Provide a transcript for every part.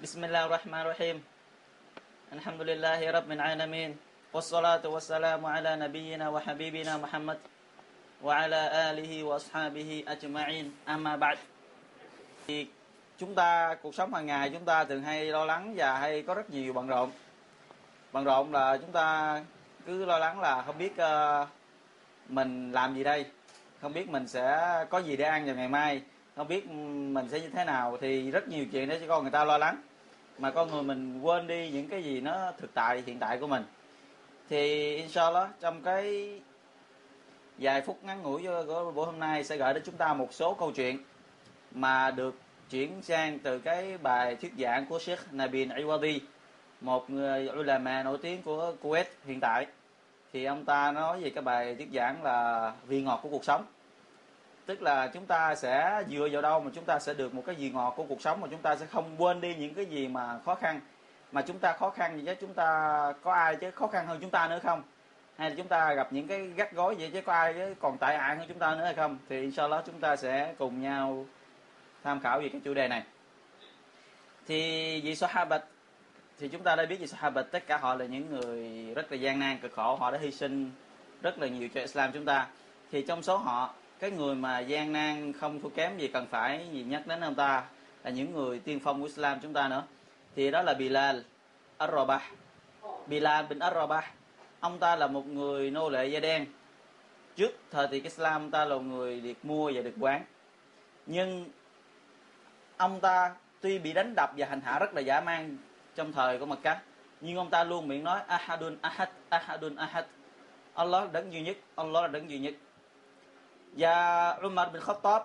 Bismillahirrahmanirrahim. Alhamdulillahi Rabbil Alamin. Wassalatu wassalamu ala nabiyyina wa habibina Muhammad wa ala alihi wa ashabihi ajma'in. Amma ba'd. Chúng ta, cuộc sống hàng ngày chúng ta thường hay lo lắng và hay có rất nhiều bận rộn. Bận rộn là chúng ta cứ lo lắng là không biết mình làm gì đây, không biết mình sẽ có gì để ăn vào ngày mai, không biết mình sẽ như thế nào, thì rất nhiều chuyện để cho con người ta lo lắng. Mà con người mình quên đi những cái gì nó thực tại, hiện tại của mình. Thì inshallah trong cái vài phút ngắn ngủi của buổi hôm nay sẽ gửi đến chúng ta một số câu chuyện mà được chuyển sang từ cái bài thuyết giảng của Sheikh Nabil Al-Awadhi, một người ulama nổi tiếng của Kuwait hiện tại. Thì ông ta nói về cái bài thuyết giảng là vị ngọt của cuộc sống. Tức là chúng ta sẽ dựa vào đâu mà chúng ta sẽ được một cái vị ngọt của cuộc sống, mà chúng ta sẽ không quên đi những cái gì mà khó khăn. Mà chúng ta khó khăn gì chứ, chúng ta có ai chứ khó khăn hơn chúng ta nữa không? Hay là chúng ta gặp những cái gắt gói gì chứ có ai chứ còn tệ hại hơn chúng ta nữa hay không? Thì inshallah chúng ta sẽ cùng nhau tham khảo về cái chủ đề này. Thì vị Sahabat, thì chúng ta đã biết vị Sahabat, tất cả họ là những người rất là gian nan, cực khổ. Họ đã hy sinh rất là nhiều cho Islam chúng ta. Thì trong số họ, cái người mà gian nan không thua kém gì cần phải gì nhắc đến ông ta là những người tiên phong của Islam chúng ta nữa. Thì đó là Bilal Ar-Rabah, Bilal bin Rabah. Ông ta là một người nô lệ da đen. Trước thời kỳ Islam, ông ta là người được mua và được bán. Nhưng ông ta tuy bị đánh đập và hành hạ rất là dã man trong thời của Mecca, nhưng ông ta luôn miệng nói Ahadun Ahad, Ahadun Ahad, Allah là đấng duy nhất, Allah là đấng duy nhất. Và Umar bin Khattab,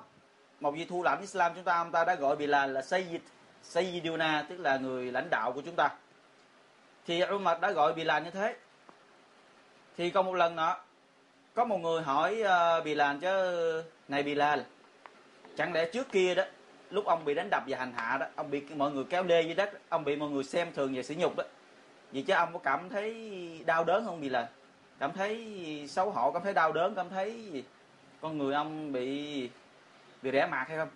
một vị thủ lãnh Islam chúng ta, ông ta đã gọi Bilal là Sayyid, Sayyiduna, tức là người lãnh đạo của chúng ta. Thì Umar đã gọi Bilal như thế. Thì còn một lần nữa, có một người hỏi Bilal chứ, này Bilal, chẳng lẽ trước kia đó, lúc ông bị đánh đập và hành hạ đó, ông bị mọi người kéo đê dưới đất, ông bị mọi người xem thường và sỉ nhục đó, vậy chứ ông có cảm thấy đau đớn không Bilal? Cảm thấy xấu hổ, cảm thấy đau đớn, cảm thấy gì? Con người ông bị rẻ mạt hay không?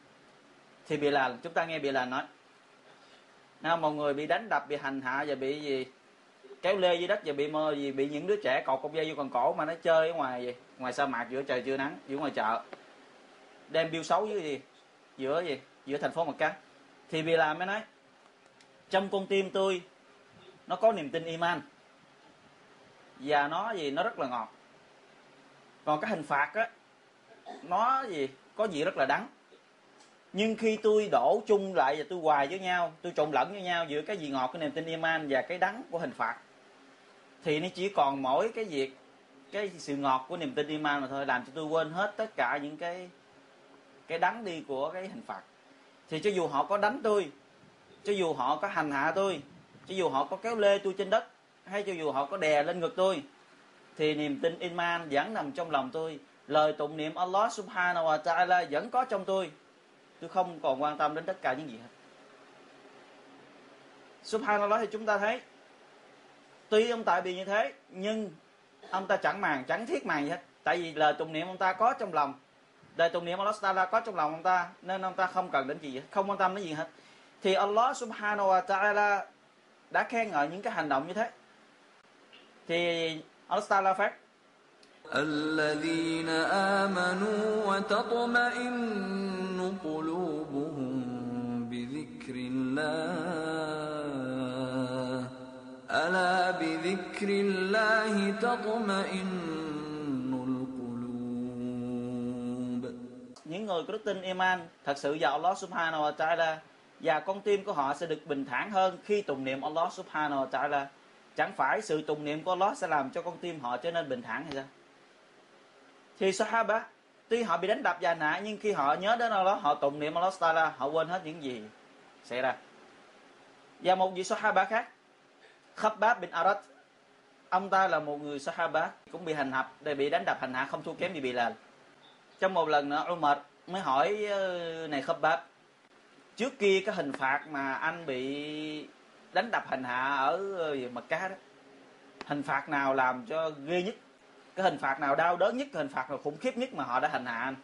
Thì Bilal, chúng ta nghe Bilal nói, nào mọi người bị đánh đập, bị hành hạ và bị gì kéo lê dưới đất và bị mơ gì, bị những đứa trẻ cột cột dây vô cần cổ mà nó chơi ở ngoài gì, ngoài sa mạc giữa trời chưa nắng, giữa ngoài chợ, đem biêu xấu với gì, giữa thành phố Mecca. Thì Bilal mới nói, trong con tim tôi nó có niềm tin iman và nó gì nó rất là ngọt. Còn cái hình phạt á, nó gì có gì rất là đắng, nhưng khi tôi đổ chung lại và tôi hòa với nhau, tôi trộn lẫn với nhau giữa cái gì ngọt của niềm tin iman và cái đắng của hình phạt, thì nó chỉ còn mỗi cái việc cái sự ngọt của niềm tin iman mà thôi, làm cho tôi quên hết tất cả những cái đắng đi của cái hình phạt. Thì cho dù họ có đánh tôi, cho dù họ có hành hạ tôi, cho dù họ có kéo lê tôi trên đất, hay cho dù họ có đè lên ngực tôi, thì niềm tin iman vẫn nằm trong lòng tôi, lời tụng niệm Allah subhanahu wa ta'ala vẫn có trong tôi. Tôi không còn quan tâm đến tất cả những gì hết. Subhanallah, thì chúng ta thấy tuy ông ta bị như thế, nhưng ông ta chẳng màng, chẳng thiết màng gì hết. Tại vì lời tụng niệm ông ta có trong lòng, lời tụng niệm Allah ta'ala có trong lòng ông ta, nên ông ta không cần đến gì hết, không quan tâm đến gì hết. Thì Allah subhanahu wa ta'ala đã khen ngợi những cái hành động như thế. Thì Allah ta'ala phát الذين آمنوا وتطمئن قلوبهم بذكر الله ألا بذكر الله تطمئن القلوب. Những người có đức tin iman thật sự vào Allah subhanahu wa ta'ala, và con tim của họ sẽ được bình thản hơn khi tụng niệm Allah subhanahu wa ta'ala. Chẳng phải sự tụng niệm của Allah sẽ làm cho con tim họ trở nên bình thản hay sao? Thì Sahaba, tuy họ bị đánh đập và nạ, nhưng khi họ nhớ đến Allah, họ tụng niệm Allah ta'ala, họ quên hết những gì xảy ra. Và một vị Sahaba khác, Khabbab bin al-Aratt, ông ta là một người Sahaba cũng bị hành hập, bị đánh đập hành hạ không thua kém gì Bilal. Trong một lần nữa, Umar mới hỏi, này Khabbab, trước kia cái hình phạt mà anh bị đánh đập hành hạ ở Mecca đó, hình phạt nào làm cho ghê nhất, cái hình phạt nào đau đớn nhất, cái hình phạt nào khủng khiếp nhất mà họ đã hành hạ anh?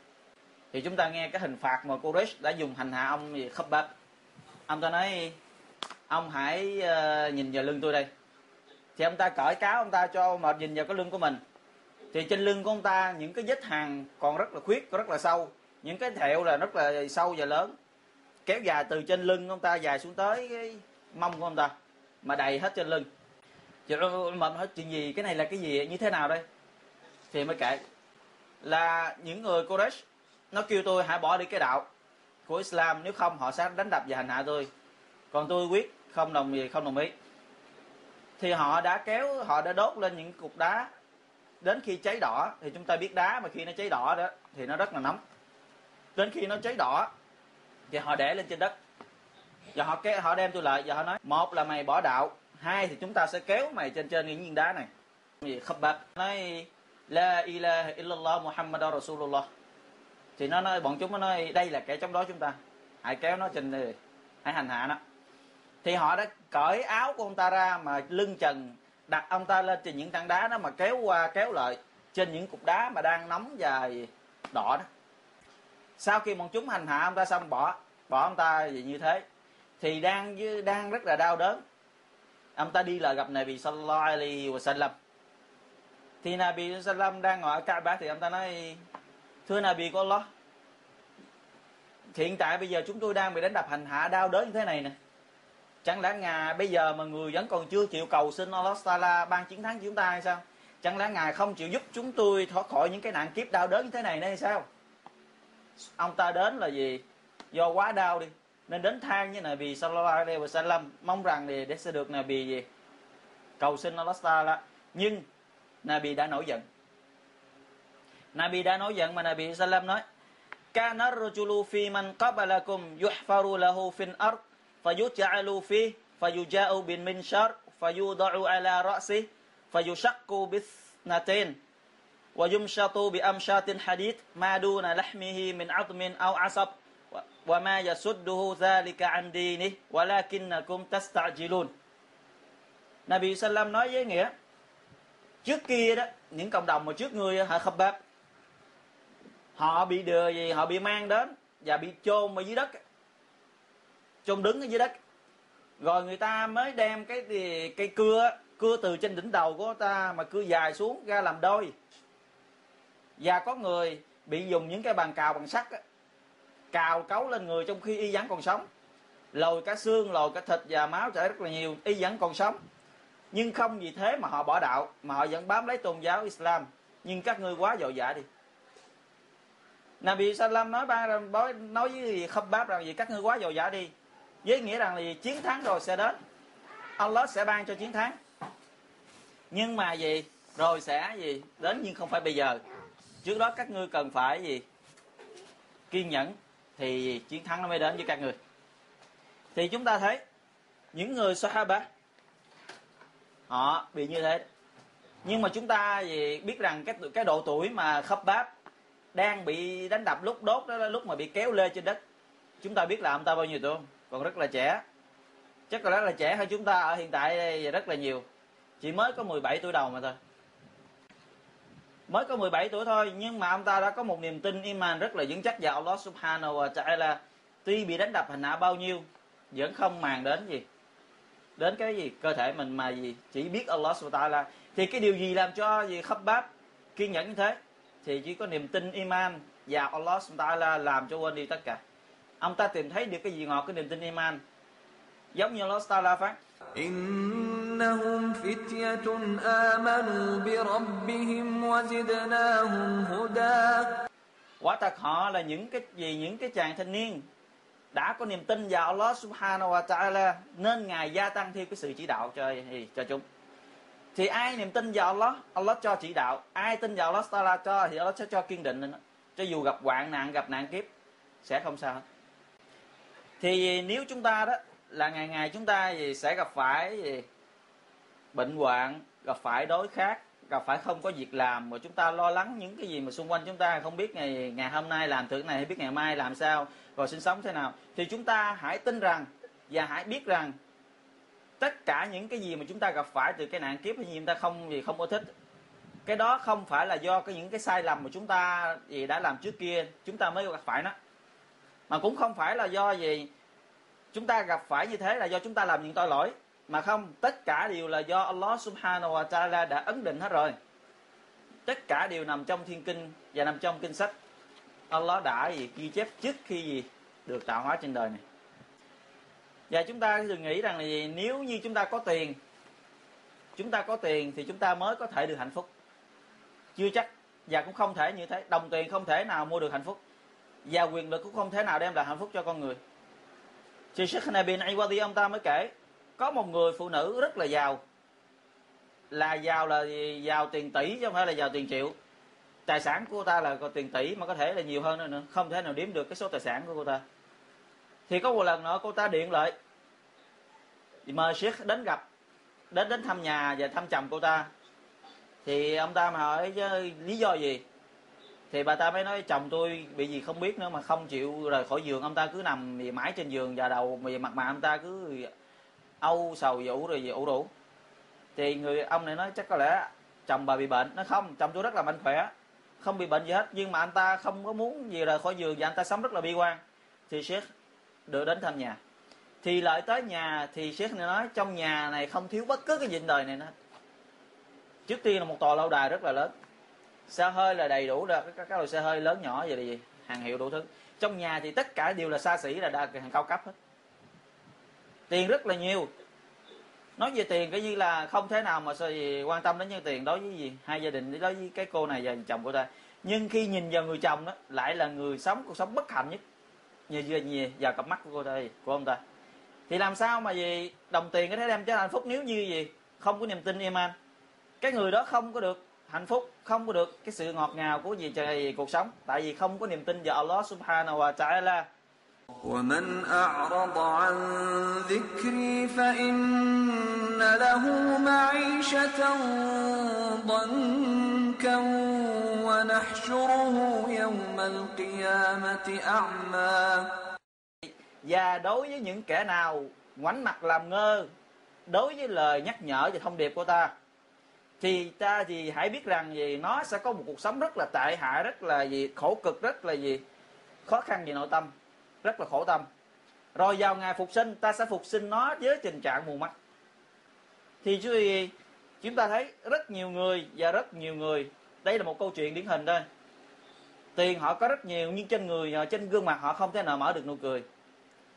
Thì chúng ta nghe cái hình phạt mà Quraysh đã dùng hành hạ ông Khabbab. Ông ta nói ông hãy nhìn vào lưng tôi đây. Thì ông ta cởi cáo, ông ta cho mệt nhìn vào cái lưng của mình. Thì trên lưng của ông ta những cái vết hằn còn rất là khuyết, rất là sâu. Những cái thẹo là rất là sâu và lớn, kéo dài từ trên lưng ông ta dài xuống tới cái mông của ông ta, mà đầy hết trên lưng. Chị mệt hết chuyện gì, cái này là cái gì, như thế nào đây? Thì mới kể là những người Quraysh nó kêu tôi hãy bỏ đi cái đạo của Islam, nếu không họ sẽ đánh đập và hành hạ tôi. Còn tôi quyết không đồng ý. Thì họ đã đốt lên những cục đá đến khi cháy đỏ. Thì chúng ta biết đá mà khi nó cháy đỏ đó thì nó rất là nóng. Đến khi nó cháy đỏ thì họ để lên trên đất. Và họ đem tôi lại và họ nói: một là mày bỏ đạo, hai thì chúng ta sẽ kéo mày trên những viên đá này. Vì Khabbab nói La ilaha illallah Muhammadur Rasulullah. Thì nó nói, bọn chúng nó nói đây là kẻ chống đối chúng ta, hãy kéo nó trên đây, hãy hành hạ nó. Thì họ đã cởi áo của ông ta ra mà lưng trần, đặt ông ta lên trên những tảng đá đó mà kéo qua kéo lại trên những cục đá mà đang nóng và đỏ đó. Sau khi bọn chúng hành hạ ông ta xong bỏ ông ta vậy như thế, thì đang rất là đau đớn. Ông ta đi lại gặp Nabi Sallallahu Alaihi Wasallam. Thì Nabi Sallam đang ngồi ở Kaaba, thì ông ta nói: thưa Nabi của Allah, hiện tại bây giờ chúng tôi đang bị đánh đập hành hạ đau đớn như thế này nè. Chẳng lẽ Ngài bây giờ mà người vẫn còn chưa chịu cầu xin Allah Ta'ala ban chiến thắng cho chúng ta hay sao? Chẳng lẽ Ngài không chịu giúp chúng tôi thoát khỏi những cái nạn kiếp đau đớn như thế này nữa hay sao? Ông ta đến là gì? Do quá đau đi nên đến than với Nabi Sallallahu Alaihi Wasallam, mong rằng thì để sẽ được Nabi gì cầu xin Allah Ta'ala. Nhưng Nabi đã nổi giận. Mà Nabi Sallam nói: Kana ar-rajulu fi man qabalakum yuhfaru lahu fil ard fayuj'alu fi fayuja'u bin min shar fayud'u ala ra'si fayushaqqu bisnatain wa yumshatu bi amshatin hadid ma duna lahmihi min 'azmin aw 'asab wa ma yasudduhu dhalika 'an dinihi walakinnakum tasta'jilun. Nabi Sallam nói với nghĩa trước kia đó, những cộng đồng mà trước người họ Khabbab, họ bị đưa gì, họ bị mang đến và bị chôn ở dưới đất, chôn đứng ở dưới đất, rồi người ta mới đem cái cưa từ trên đỉnh đầu của ta mà cưa dài xuống ra làm đôi. Và có người bị dùng những cái bàn cào bằng sắt cào cấu lên người trong khi y vẫn còn sống, lồi cả xương, lồi cả thịt và máu chảy rất là nhiều, y vẫn còn sống. Nhưng không vì thế mà họ bỏ đạo, mà họ vẫn bám lấy tôn giáo Islam. Nhưng các ngươi quá vội vã đi. Nabi Sallam nói với Khabbab rằng gì? Các ngươi quá vội vã đi, với nghĩa rằng là chiến thắng rồi sẽ đến, Allah sẽ ban cho chiến thắng. Nhưng mà gì? Rồi sẽ gì? Đến nhưng không phải bây giờ. Trước đó các ngươi cần phải gì? Kiên nhẫn thì chiến thắng nó mới đến với các ngươi. Thì chúng ta thấy những người Sahaba họ bị như thế. Nhưng mà chúng ta gì biết rằng cái độ tuổi mà Khabbab đang bị đánh đập lúc đốt đó, lúc mà bị kéo lê trên đất, chúng ta biết là ông ta bao nhiêu tuổi không? Còn rất là trẻ. Chắc là rất là trẻ hơn chúng ta ở hiện tại đây rất là nhiều. Chỉ mới có 17 tuổi đầu mà thôi. Mới có 17 tuổi thôi, nhưng mà ông ta đã có một niềm tin iman rất là vững chắc vào Allah Subhanahu wa Ta'ala. Tuy bị đánh đập hành hạ bao nhiêu vẫn không màng đến gì, đến cái gì cơ thể mình mà gì, chỉ biết Allah Subhanahu wa Ta'ala. Thì cái điều gì làm cho gì Khabbab kiên nhẫn như thế? Thì chỉ có niềm tin iman và Allah Subhanahu wa Ta'ala làm cho quên đi tất cả. Ông ta tìm thấy được cái gì ngọt, cái niềm tin iman. Giống như Allah Ta'ala phát: Innahum fityatun amanu bi rabbihim wa zidnahum huda. Quả thật họ là những cái chàng thanh niên đã có niềm tin vào Allah Subhanahu wa Ta'ala, nên Ngài gia tăng thêm cái sự chỉ đạo cho chúng. Thì ai niềm tin vào Allah, Allah cho chỉ đạo. Ai tin vào Allah Ta'ala cho, thì Allah sẽ cho kiên định lên. Cho dù gặp hoạn nạn, gặp nạn kiếp sẽ không sao hết. Thì nếu chúng ta đó là ngày chúng ta sẽ gặp phải bệnh hoạn, gặp phải đói khát, gặp phải không có việc làm, mà chúng ta lo lắng những cái gì mà xung quanh chúng ta, không biết ngày hôm nay làm thử này hay biết ngày mai làm sao, rồi sinh sống thế nào. Thì chúng ta hãy tin rằng và hãy biết rằng tất cả những cái gì mà chúng ta gặp phải từ cái nạn kiếp hay gì chúng ta không có thích, cái đó không phải là do những cái sai lầm mà chúng ta đã làm trước kia chúng ta mới gặp phải nó, mà cũng không phải là do Chúng ta gặp phải như thế là do chúng ta làm những tội lỗi, mà không, tất cả đều là do Allah Subhanahu wa Ta'ala đã ấn định hết rồi. Tất cả đều nằm trong thiên kinh và nằm trong kinh sách. Allah đã ghi chép trước khi được tạo hóa trên đời này. Và chúng ta đừng nghĩ rằng là nếu như chúng ta có tiền thì chúng ta mới có thể được hạnh phúc. Chưa chắc, và cũng không thể như thế. Đồng tiền không thể nào mua được hạnh phúc, và quyền lực cũng không thể nào đem lại hạnh phúc cho con người. Sheikh Nabil Al-Awadhi ông ta mới kể, có một người phụ nữ rất là giàu, là giàu tiền tỷ chứ không phải là giàu tiền triệu. Tài sản của cô ta là có tiền tỷ, mà có thể là nhiều hơn nữa, không thể nào đếm được cái số tài sản của cô ta. Thì có một lần nữa cô ta điện lại mời Sheikh đến gặp, đến thăm nhà và thăm chồng cô ta. Thì ông ta mà hỏi lý do gì, thì bà ta mới nói chồng tôi bị gì không biết nữa mà không chịu rời khỏi giường. Ông ta cứ nằm mãi trên giường và đầu mặt mà ông ta cứ âu sầu vũ rồi ủ rũ. Thì người ông này nói chắc có lẽ chồng bà bị bệnh. Nó không, chồng tôi rất là mạnh khỏe, không bị bệnh gì hết, nhưng mà anh ta không có muốn gì rời khỏi giường và anh ta sống rất là bi quan. Thì Sheikh được đến thăm nhà, thì lại tới nhà thì Sheikh này nói trong nhà này không thiếu bất cứ cái gì đời này. Nó trước tiên là một tòa lâu đài rất là lớn, xe hơi là đầy đủ là các loại xe hơi lớn nhỏ vậy là gì, hàng hiệu đủ thứ. Trong nhà thì tất cả đều là xa xỉ, là hàng cao cấp hết. Tiền rất là nhiều. Nói về tiền cái như là không thể nào mà sao quan tâm đến những tiền đối với gì hai gia đình, đối với cái cô này và chồng của ta. Nhưng khi nhìn vào người chồng đó lại là người sống cuộc sống bất hạnh nhất, như vào cặp mắt của cô ta, của ông ta. Thì làm sao mà gì đồng tiền có thể đem cho hạnh phúc nếu như gì không có niềm tin iman. Cái người đó không có được hạnh phúc, không có được cái sự ngọt ngào của gì cuộc sống, tại vì không có niềm tin vào Allah Subhanahu wa Ta'ala. وَمَنْ أَعْرَضَ عَنْ ذِكْرِي فَإِنَّ لَهُ مَعِيشَةً ضَنْكًا وَنَحْشُرُهُ يَوْمَ الْقِيَامَةِ أَعْمَى. Và đối với những kẻ nào ngoảnh mặt làm ngơ đối với lời nhắc nhở và thông điệp của ta, thì ta thì hãy biết rằng gì nó sẽ có một cuộc sống rất là tệ hại, rất là gì khổ cực, rất là gì khó khăn về nội tâm, rất là khổ tâm. Rồi vào ngày phục sinh, ta sẽ phục sinh nó với tình trạng mù mắt. Thì chúng ta thấy rất nhiều người, đây là một câu chuyện điển hình thôi. Tiền họ có rất nhiều nhưng trên người, trên gương mặt họ không thể nào mở được nụ cười.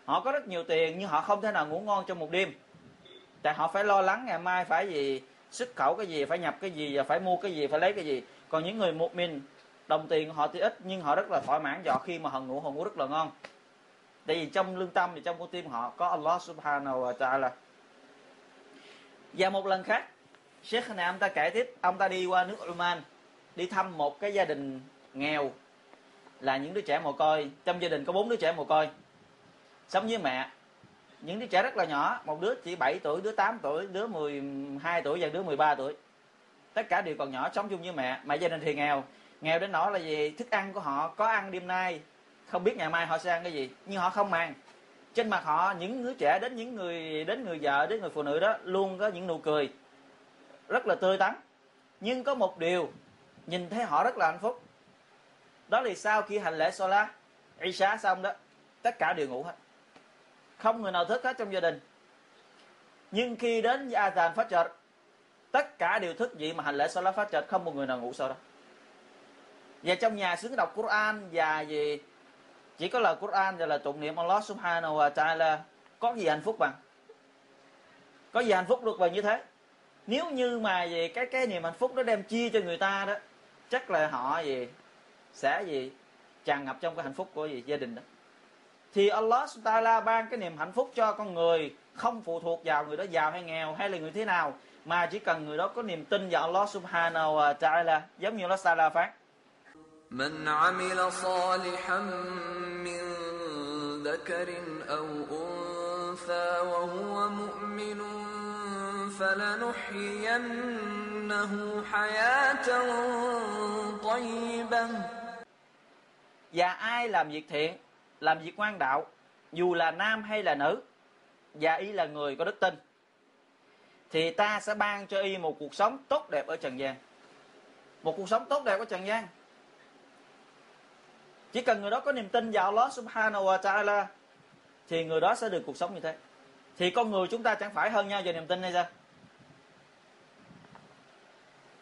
Họ có rất nhiều tiền nhưng họ không thể nào ngủ ngon trong một đêm. Tại họ phải lo lắng ngày mai phải gì xuất khẩu cái gì, phải nhập cái gì, và phải mua cái gì, phải lấy cái gì. Còn những người một mình, đồng tiền họ thì ít nhưng họ rất là thỏa mãn dọ khi mà họ ngủ rất là ngon. Tại vì trong lương tâm thì trong con tim họ có Allah Subhanahu wa Ta'ala. Và một lần khác, Sheikh này ông ta kể tiếp, ông ta đi qua nước Oman, đi thăm một cái gia đình nghèo là những đứa trẻ mồ côi. Trong gia đình có 4 đứa trẻ mồ côi sống với mẹ. Những đứa trẻ rất là nhỏ, một đứa chỉ 7 tuổi, đứa 8 tuổi, đứa 12 tuổi và đứa 13 tuổi. Tất cả đều còn nhỏ, sống chung với mẹ. Mà gia đình thì nghèo đến nỗi là gì thức ăn của họ có ăn đêm nay, không biết ngày mai họ sẽ ăn cái gì, nhưng họ không màng. Trên mặt họ, những đứa trẻ đến những người vợ, đến người phụ nữ đó luôn có những nụ cười rất là tươi tắn. Nhưng có một điều nhìn thấy họ rất là hạnh phúc, đó là sau khi hành lễ Salat Isha xong đó, tất cả đều ngủ hết, không người nào thức hết trong gia đình. Nhưng khi đến Adhan Fajr, tất cả đều thức dậy mà hành lễ Salat Fajr, không một người nào ngủ sau đó. Và trong nhà xứng đọc Quran và gì chỉ có lời Quran và là tụng niệm Allah Subhanahu wa Ta'ala. Có gì hạnh phúc bằng, có gì hạnh phúc được bằng như thế. Nếu như mà gì cái niềm hạnh phúc đó đem chia cho người ta đó, chắc là họ gì sẽ gì tràn ngập trong cái hạnh phúc của gì gia đình đó. Thì Allah Subhanahu wa Ta'ala ban cái niềm hạnh phúc cho con người, không phụ thuộc vào người đó giàu hay nghèo hay là người thế nào, mà chỉ cần người đó có niềm tin vào Allah Subhanahu wa Ta'ala. Giống như Allah Ta'ala phát من عمل صالحا من ذكر أو أنثى وهو مؤمن فلنحيينه حياة طيبة. Và ai làm việc thiện, làm việc ngoan đạo, dù là nam hay là nữ, và y là người có đức tin, thì ta sẽ ban cho y một cuộc sống tốt đẹp ở trần gian. Một cuộc sống tốt đẹp ở trần gian. Chỉ cần người đó có niềm tin vào Allah Subhanahu wa Ta'ala, thì người đó sẽ được cuộc sống như thế. Thì con người chúng ta chẳng phải hơn nhau về niềm tin hay sao?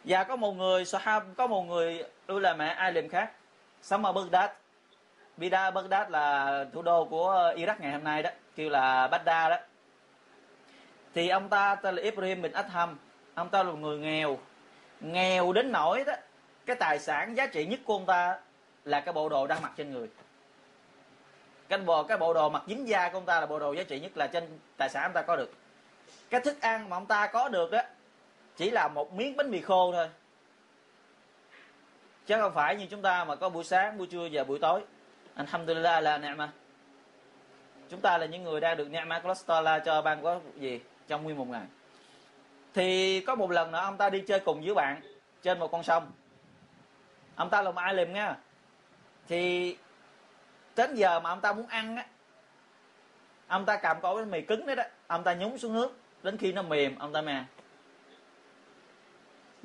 Và có một người Sahab, có một người ulama alim khác sống ở Baghdad. Baghdad là thủ đô của Iraq ngày hôm nay đó, kêu là Baghdad đó. Thì ông ta tên là Ibrahim bin Adham. Ông ta là một người nghèo, nghèo đến nỗi đó, cái tài sản giá trị nhất của ông ta là cái bộ đồ đang mặc trên người. Cái bộ đồ mặc dính da của ông ta là bộ đồ giá trị nhất, là trên tài sản ông ta có được. Cái thức ăn mà ông ta có được đó chỉ là một miếng bánh mì khô thôi, chứ không phải như chúng ta mà có buổi sáng, buổi trưa và buổi tối. Alhamdulillah là ni'ma. Chúng ta là những người đang được ni'ma của Allah cho ban có gì trong nguyên một ngày. Thì có một lần nữa ông ta đi chơi cùng với bạn trên một con sông. Ông ta là một ai lìm nha. Thì đến giờ mà ông ta muốn ăn á, ông ta cầm cổ bánh mì cứng đấy đó, ông ta nhúng xuống nước đến khi nó mềm ông ta mới ăn.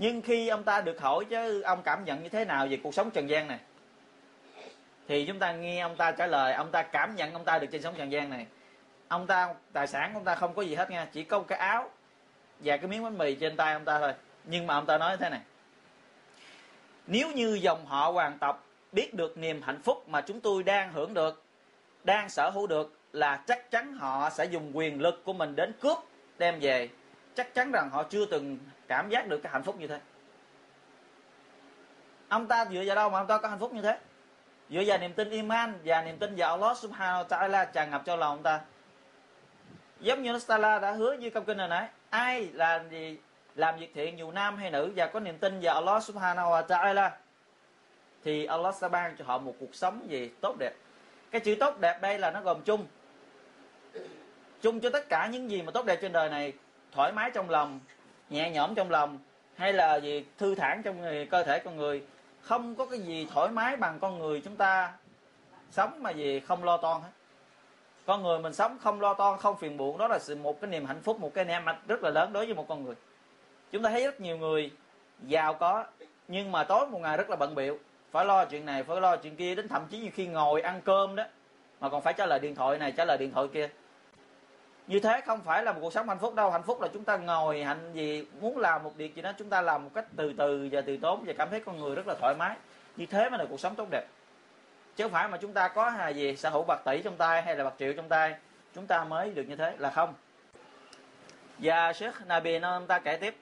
Nhưng khi ông ta được hỏi chứ ông cảm nhận như thế nào về cuộc sống trần gian này, thì chúng ta nghe ông ta trả lời, ông ta cảm nhận ông ta được trên sống trần gian này, ông ta tài sản của ông ta không có gì hết nha, chỉ có một cái áo và cái miếng bánh mì trên tay ông ta thôi. Nhưng mà ông ta nói thế này: nếu như dòng họ hoàng tộc biết được niềm hạnh phúc mà chúng tôi đang hưởng được, đang sở hữu được, là chắc chắn họ sẽ dùng quyền lực của mình đến cướp đem về. Chắc chắn rằng họ chưa từng cảm giác được cái hạnh phúc như thế. Ông ta dựa vào đâu mà ông ta có hạnh phúc như thế? Dựa vào niềm tin iman và niềm tin vào Allah subhanahu wa ta'ala tràn ngập trong lòng ông ta. Giống như Allah đã hứa như trong kinh hồi nãy, ai làm gì làm việc thiện dù nam hay nữ và có niềm tin vào Allah subhanahu wa ta'ala thì Allah sẽ ban cho họ một cuộc sống gì tốt đẹp. Cái chữ tốt đẹp đây là nó gồm chung, chung cho tất cả những gì mà tốt đẹp trên đời này, thoải mái trong lòng, nhẹ nhõm trong lòng, hay là gì thư thản trong cơ thể con người. Không có cái gì thoải mái bằng con người chúng ta sống mà gì không lo toan hết. Con người mình sống không lo toan, không phiền muộn, đó là một cái niềm hạnh phúc, một cái niềm mạch rất là lớn đối với một con người. Chúng ta thấy rất nhiều người giàu có nhưng mà tối một ngày rất là bận bịu, phải lo chuyện này, phải lo chuyện kia, đến thậm chí như khi ngồi ăn cơm đó mà còn phải trả lời điện thoại này, trả lời điện thoại kia. Như thế không phải là một cuộc sống hạnh phúc đâu. Hạnh phúc là chúng ta ngồi hạnh gì muốn làm một việc gì đó, chúng ta làm một cách từ từ và từ tốn và cảm thấy con người rất là thoải mái. Như thế mới là cuộc sống tốt đẹp. Chứ không phải mà chúng ta có hà gì sở hữu bạc tỷ trong tay hay là bạc triệu trong tay chúng ta mới được như thế, là không. Và Sheikh Nabil ông ta kể tiếp,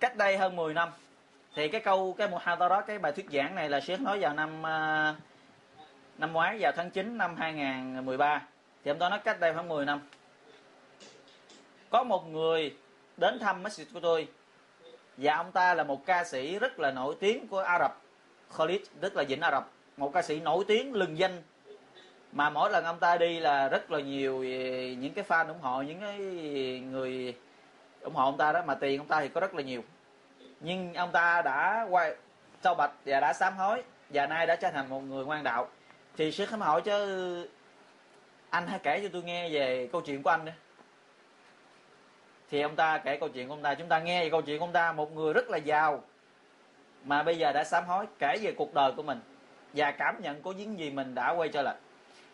cách đây hơn 10 năm thì cái muhadara, cái bài thuyết giảng này là Sheikh nói vào năm ngoái, vào tháng 9 năm 2013. Thì ông ta nói cách đây khoảng 10 năm có một người đến thăm masjid của tôi, và ông ta là một ca sĩ rất là nổi tiếng của Ả Rập, Khalid, tức là Vịnh Ả Rập, một ca sĩ nổi tiếng lừng danh mà mỗi lần ông ta đi là rất là nhiều những cái fan ủng hộ, những cái người ủng hộ ông ta đó, mà tiền ông ta thì có rất là nhiều. Nhưng ông ta đã quay tâu bạch và đã sám hối và nay đã trở thành một người ngoan đạo. Thì Sheikh không hỏi chứ anh hãy kể cho tôi nghe về câu chuyện của anh đi. Thì ông ta kể câu chuyện của ông ta, chúng ta nghe về câu chuyện của ông ta, một người rất là giàu mà bây giờ đã sám hối, kể về cuộc đời của mình và cảm nhận của những gì mình đã quay trở lại.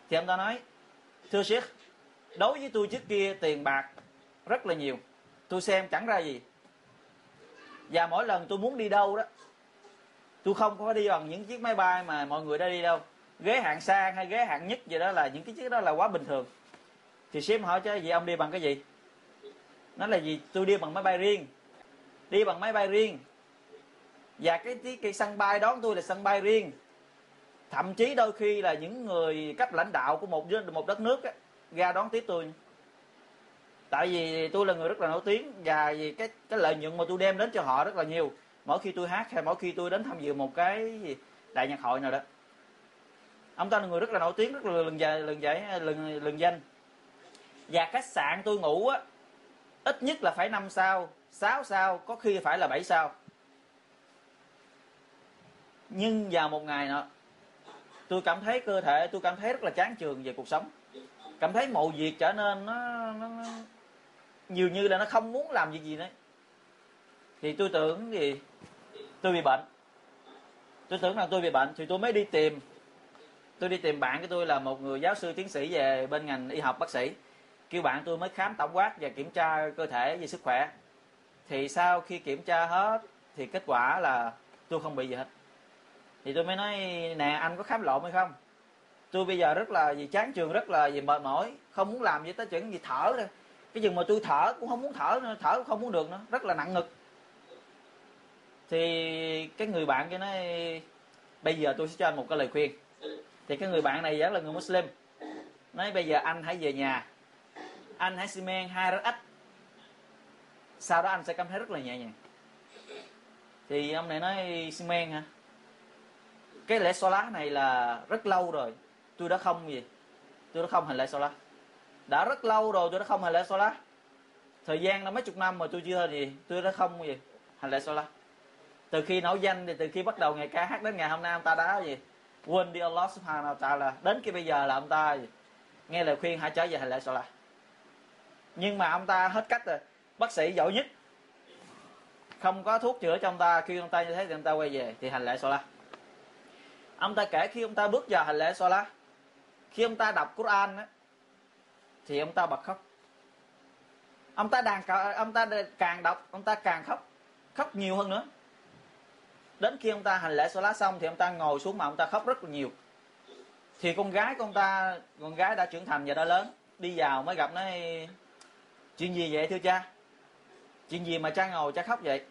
Thì ông ta nói: thưa Sheikh, đối với tôi trước kia tiền bạc rất là nhiều, tôi xem chẳng ra gì, và mỗi lần tôi muốn đi đâu đó tôi không có đi bằng những chiếc máy bay mà mọi người đã đi đâu, ghế hạng sang hay ghế hạng nhất gì đó, là những cái chiếc đó là quá bình thường. Thì Sheikh hỏi chứ gì ông đi bằng cái gì? Nó là gì? Tôi đi bằng máy bay riêng. Đi bằng máy bay riêng. Và cái sân bay đón tôi là sân bay riêng. Thậm chí đôi khi là những người cấp lãnh đạo của một đất nước á, ra đón tiếp tôi. Tại vì tôi là người rất là nổi tiếng, và vì cái lợi nhuận mà tôi đem đến cho họ rất là nhiều. Mỗi khi tôi hát hay mỗi khi tôi đến tham dự một cái đại nhạc hội nào đó. Ông ta là người rất là nổi tiếng, rất là lừng danh. Và khách sạn tôi ngủ á, ít nhất là phải 5 sao, 6 sao, có khi phải là 7 sao. Nhưng vào một ngày nọ, tôi cảm thấy cơ thể, tôi cảm thấy rất là chán chường về cuộc sống. Cảm thấy mọi việc trở nên nó dường như là nó không muốn làm việc gì nữa. Thì tôi tưởng gì? Tôi bị bệnh. Tôi tưởng là tôi bị bệnh thì tôi mới đi tìm Tôi đi tìm bạn của tôi là một người giáo sư tiến sĩ về bên ngành y học bác sĩ. Kêu bạn tôi mới khám tổng quát và kiểm tra cơ thể về sức khỏe. Thì sau khi kiểm tra hết thì kết quả là tôi không bị gì hết. Thì tôi mới nói nè, anh có khám lộn hay không? Tôi bây giờ rất là gì chán trường, rất là gì mệt mỏi, không muốn làm gì tới chuyện gì thở nữa. Cái chừng mà tôi thở cũng không muốn thở nữa, thở cũng không muốn được nữa, rất là nặng ngực. Thì cái người bạn kia nói bây giờ tôi sẽ cho anh một cái lời khuyên. Thì cái người bạn này rất là người Muslim, nói bây giờ anh hãy về nhà, anh hãy xi men 2 rắc. Sau đó anh sẽ cảm thấy rất là nhẹ nhàng. Thì ông này nói xi men hả? Cái lễ Salat này là rất lâu rồi tôi đã không gì, tôi đã không hành lễ Salat. Đã rất lâu rồi tôi đã không hành lễ Salat. Thời gian là mấy chục năm mà tôi chưa gì, tôi đã không gì hành lễ Salat. Từ khi nổi danh thì từ khi bắt đầu ngày ca hát đến ngày hôm nay ông ta đã gì quên đi Allah Subhanahu Wa Ta'ala. Đến khi bây giờ là ông ta gì nghe lời khuyên hãy trở về hành lễ Salat. Nhưng mà ông ta hết cách rồi. Bác sĩ giỏi nhất không có thuốc chữa cho ông ta, khi ông ta như thế thì ông ta quay về thì hành lễ Salat. Ông ta kể khi ông ta bước vào hành lễ Salat, khi ông ta đọc Quran á thì ông ta bật khóc. Ông ta càng đọc, ông ta càng khóc, khóc nhiều hơn nữa. Đến khi ông ta hành lễ Salat xong thì ông ta ngồi xuống mà ông ta khóc rất là nhiều. Thì con gái của ông ta, con gái đã trưởng thành và đã lớn, đi vào mới gặp nó: chuyện gì vậy thưa cha? Chuyện gì mà cha ngồi cha khóc vậy?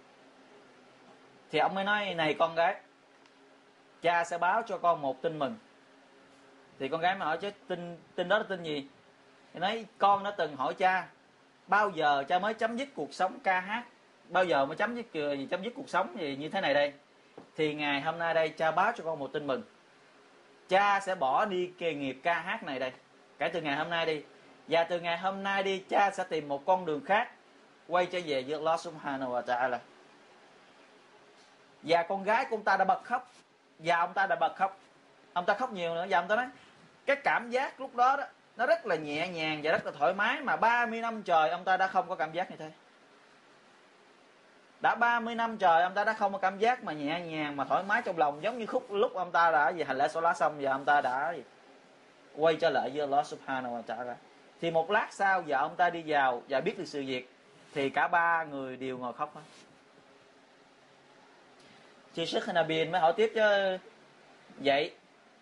Thì ông mới nói: này con gái, cha sẽ báo cho con một tin mừng. Thì con gái mới hỏi: chứ tin đó là tin gì? Thì nói: con đã từng hỏi cha bao giờ cha mới chấm dứt cuộc sống ca hát, bao giờ mới chấm dứt cuộc sống gì như thế này đây. Thì ngày hôm nay đây cha báo cho con một tin mừng, cha sẽ bỏ đi nghề nghiệp ca hát này đây, kể từ ngày hôm nay đi. Và từ ngày hôm nay đi, cha sẽ tìm một con đường khác quay trở về với Allah Subhanahu Wa Ta'ala. Và con gái của ông ta đã bật khóc, và ông ta đã bật khóc, ông ta khóc nhiều nữa. Và ông ta nói cái cảm giác lúc đó nó rất là nhẹ nhàng và rất là thoải mái, mà 30 năm trời ông ta đã không có cảm giác như thế. Đã 30 năm trời ông ta đã không có cảm giác mà nhẹ nhàng mà thoải mái trong lòng, giống như lúc ông ta đã hành lễ Salat xong và ông ta đã quay trở lại với Allah Subhanahu Wa Ta'ala. Thì một lát sau vợ ông ta đi vào và biết được sự việc, thì cả ba người đều ngồi khóc hết. Chị Sheikh Nabil mới hỏi tiếp: chứ vậy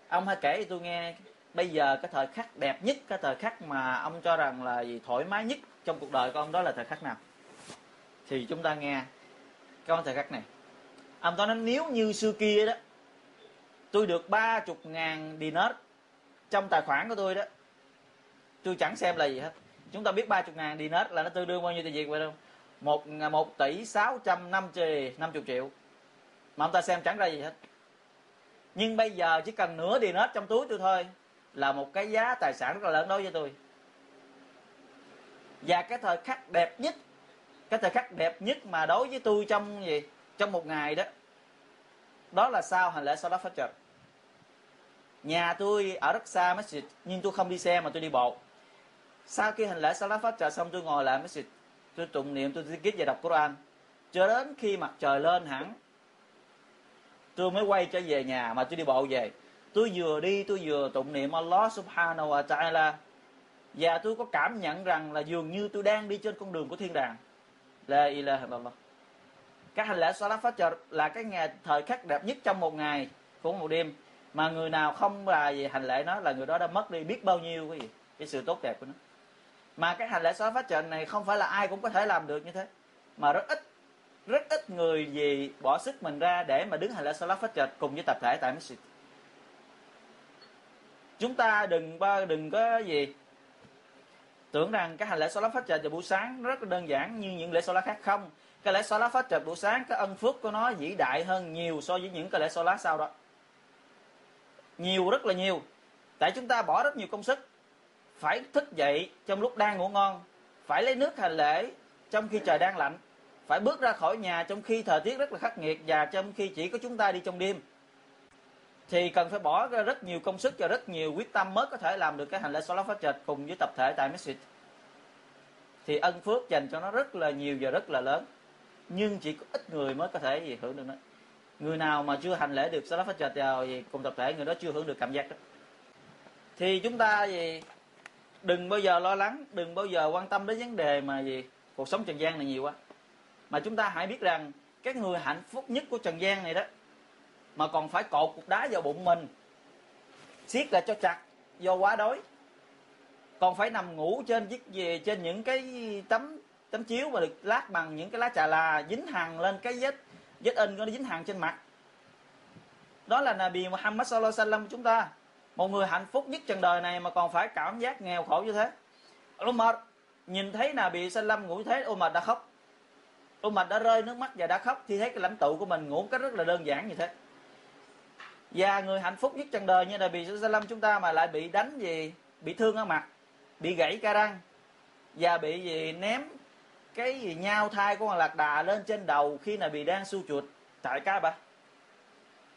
ông hãy kể cho tôi nghe, bây giờ cái thời khắc đẹp nhất, cái thời khắc mà ông cho rằng là gì thoải mái nhất trong cuộc đời của ông, đó là thời khắc nào? Thì chúng ta nghe cái thời khắc này. Ông ta nói: nếu như xưa kia đó tôi được 30.000 dinar trong tài khoản của tôi đó, tôi chẳng xem là gì hết. Chúng ta biết 30.000 dinar là nó tương đương bao nhiêu tiền Việt vậy không? 1 tỷ 650 triệu. Mà ông ta xem chẳng ra gì hết. Nhưng bây giờ chỉ cần nửa dinar trong túi tôi thôi là một cái giá tài sản rất là lớn đối với tôi. Và cái thời khắc đẹp nhất, cái thời khắc đẹp nhất mà đối với tôi trong gì, trong một ngày đó, đó là sau hành lễ Salat Fajr. Nhà tôi ở rất xa masjid, nhưng tôi không đi xe mà tôi đi bộ. Sau khi hành lễ Salat Fajr xong, tôi ngồi lại masjid, tôi tụng niệm, tôi zikir và đọc Quran cho đến khi mặt trời lên hẳn. Tôi mới quay trở về nhà mà tôi đi bộ về. Tôi vừa đi tôi vừa tụng niệm Allah Subhanahu Wa Ta'ala. Và tôi có cảm nhận rằng là dường như tôi đang đi trên con đường của thiên đàng. La ilaha illallah. Cái hành lễ Salat Fajr là cái ngày thời khắc đẹp nhất trong một ngày, cũng một đêm, mà người nào không là gì hành lễ nó là người đó đã mất đi biết bao nhiêu cái gì, cái sự tốt đẹp của nó. Mà cái hành lễ Salat Fajr này không phải là ai cũng có thể làm được như thế, mà rất ít người gì bỏ sức mình ra để mà đứng hành lễ Salat Fajr cùng với tập thể tại masjid. Chúng ta đừng có gì tưởng rằng cái hành lễ Salat Fajr vào buổi sáng rất là đơn giản như những lễ Salat khác. Không, cái lễ Salat Fajr buổi sáng cái ân phước của nó vĩ đại hơn nhiều so với những cái lễ Salat sau đó. Nhiều, rất là nhiều. Tại chúng ta bỏ rất nhiều công sức, phải thức dậy trong lúc đang ngủ ngon, phải lấy nước hành lễ trong khi trời đang lạnh, phải bước ra khỏi nhà trong khi thời tiết rất là khắc nghiệt và trong khi chỉ có chúng ta đi trong đêm. Thì cần phải bỏ ra rất nhiều công sức và rất nhiều quyết tâm mới có thể làm được cái hành lễ Salat Fajr cùng với tập thể tại masjid. Thì ân phước dành cho nó rất là nhiều và rất là lớn, nhưng chỉ có ít người mới có thể gì hưởng được nó. Người nào mà chưa hành lễ được Salat Fajr thì cùng tập thể, người đó chưa hưởng được cảm giác đó. Thì chúng ta gì đừng bao giờ lo lắng, đừng bao giờ quan tâm đến vấn đề mà gì cuộc sống trần gian này nhiều quá. Mà chúng ta hãy biết rằng các người hạnh phúc nhất của trần gian này đó mà còn phải cột cục đá vào bụng mình, siết lại cho chặt do quá đói, còn phải nằm ngủ trên chiếc gì trên những cái tấm chiếu mà được lát bằng những cái lá chà là, dính hàng lên cái vết in của nó, dính hàng trên mặt. Đó là Nabi Muhammad sallallahu alaihi wasallam của chúng ta, một người hạnh phúc nhất trần đời này mà còn phải cảm giác nghèo khổ như thế. Umar nhìn thấy Nabi sallallahu alaihi wasallam ngủ thế, Umar đã khóc, Umar đã rơi nước mắt và đã khóc khi thấy cái lãnh tụ của mình ngủ cách rất là đơn giản như thế. Và người hạnh phúc nhất trần đời như Nabi sallallahu alaihi wasallam chúng ta mà lại bị đánh gì, bị thương ở mặt, bị gãy ca răng và bị gì ném cái gì nhau thai của con lạc đà lên trên đầu khi Nabi đang xu chuột tại Kaaba.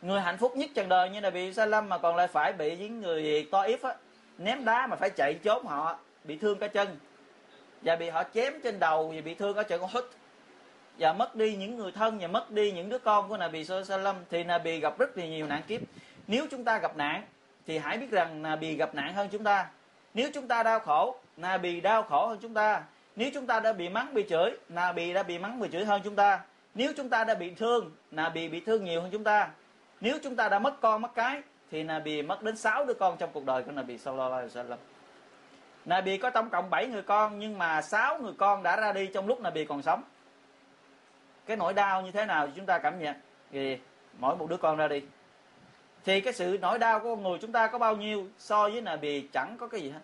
Người hạnh phúc nhất trần đời như Nabi Salam mà còn lại phải bị những người to yếp á, ném đá mà phải chạy trốn họ, bị thương cả chân và bị họ chém trên đầu và bị thương cả chân con hít, và mất đi những người thân và mất đi những đứa con của Nabi Salam. Thì Nabi gặp rất là nhiều nạn kiếp. Nếu chúng ta gặp nạn thì hãy biết rằng Nabi gặp nạn hơn chúng ta. Nếu chúng ta đau khổ, Nabi đau khổ hơn chúng ta. Nếu chúng ta đã bị mắng bị chửi, Nabi đã bị mắng bị chửi hơn chúng ta. Nếu chúng ta đã bị thương, Nabi bị thương nhiều hơn chúng ta. Nếu chúng ta đã mất con mất cái thì Nabi mất đến 6 đứa con trong cuộc đời của Nabi sallallahu alaihi wasallam. Nabi có tổng cộng 7 người con nhưng mà 6 người con đã ra đi trong lúc Nabi còn sống. Cái nỗi đau như thế nào chúng ta cảm nhận thì mỗi một đứa con ra đi. Thì cái sự nỗi đau của con người chúng ta có bao nhiêu so với Nabi chẳng có cái gì hết.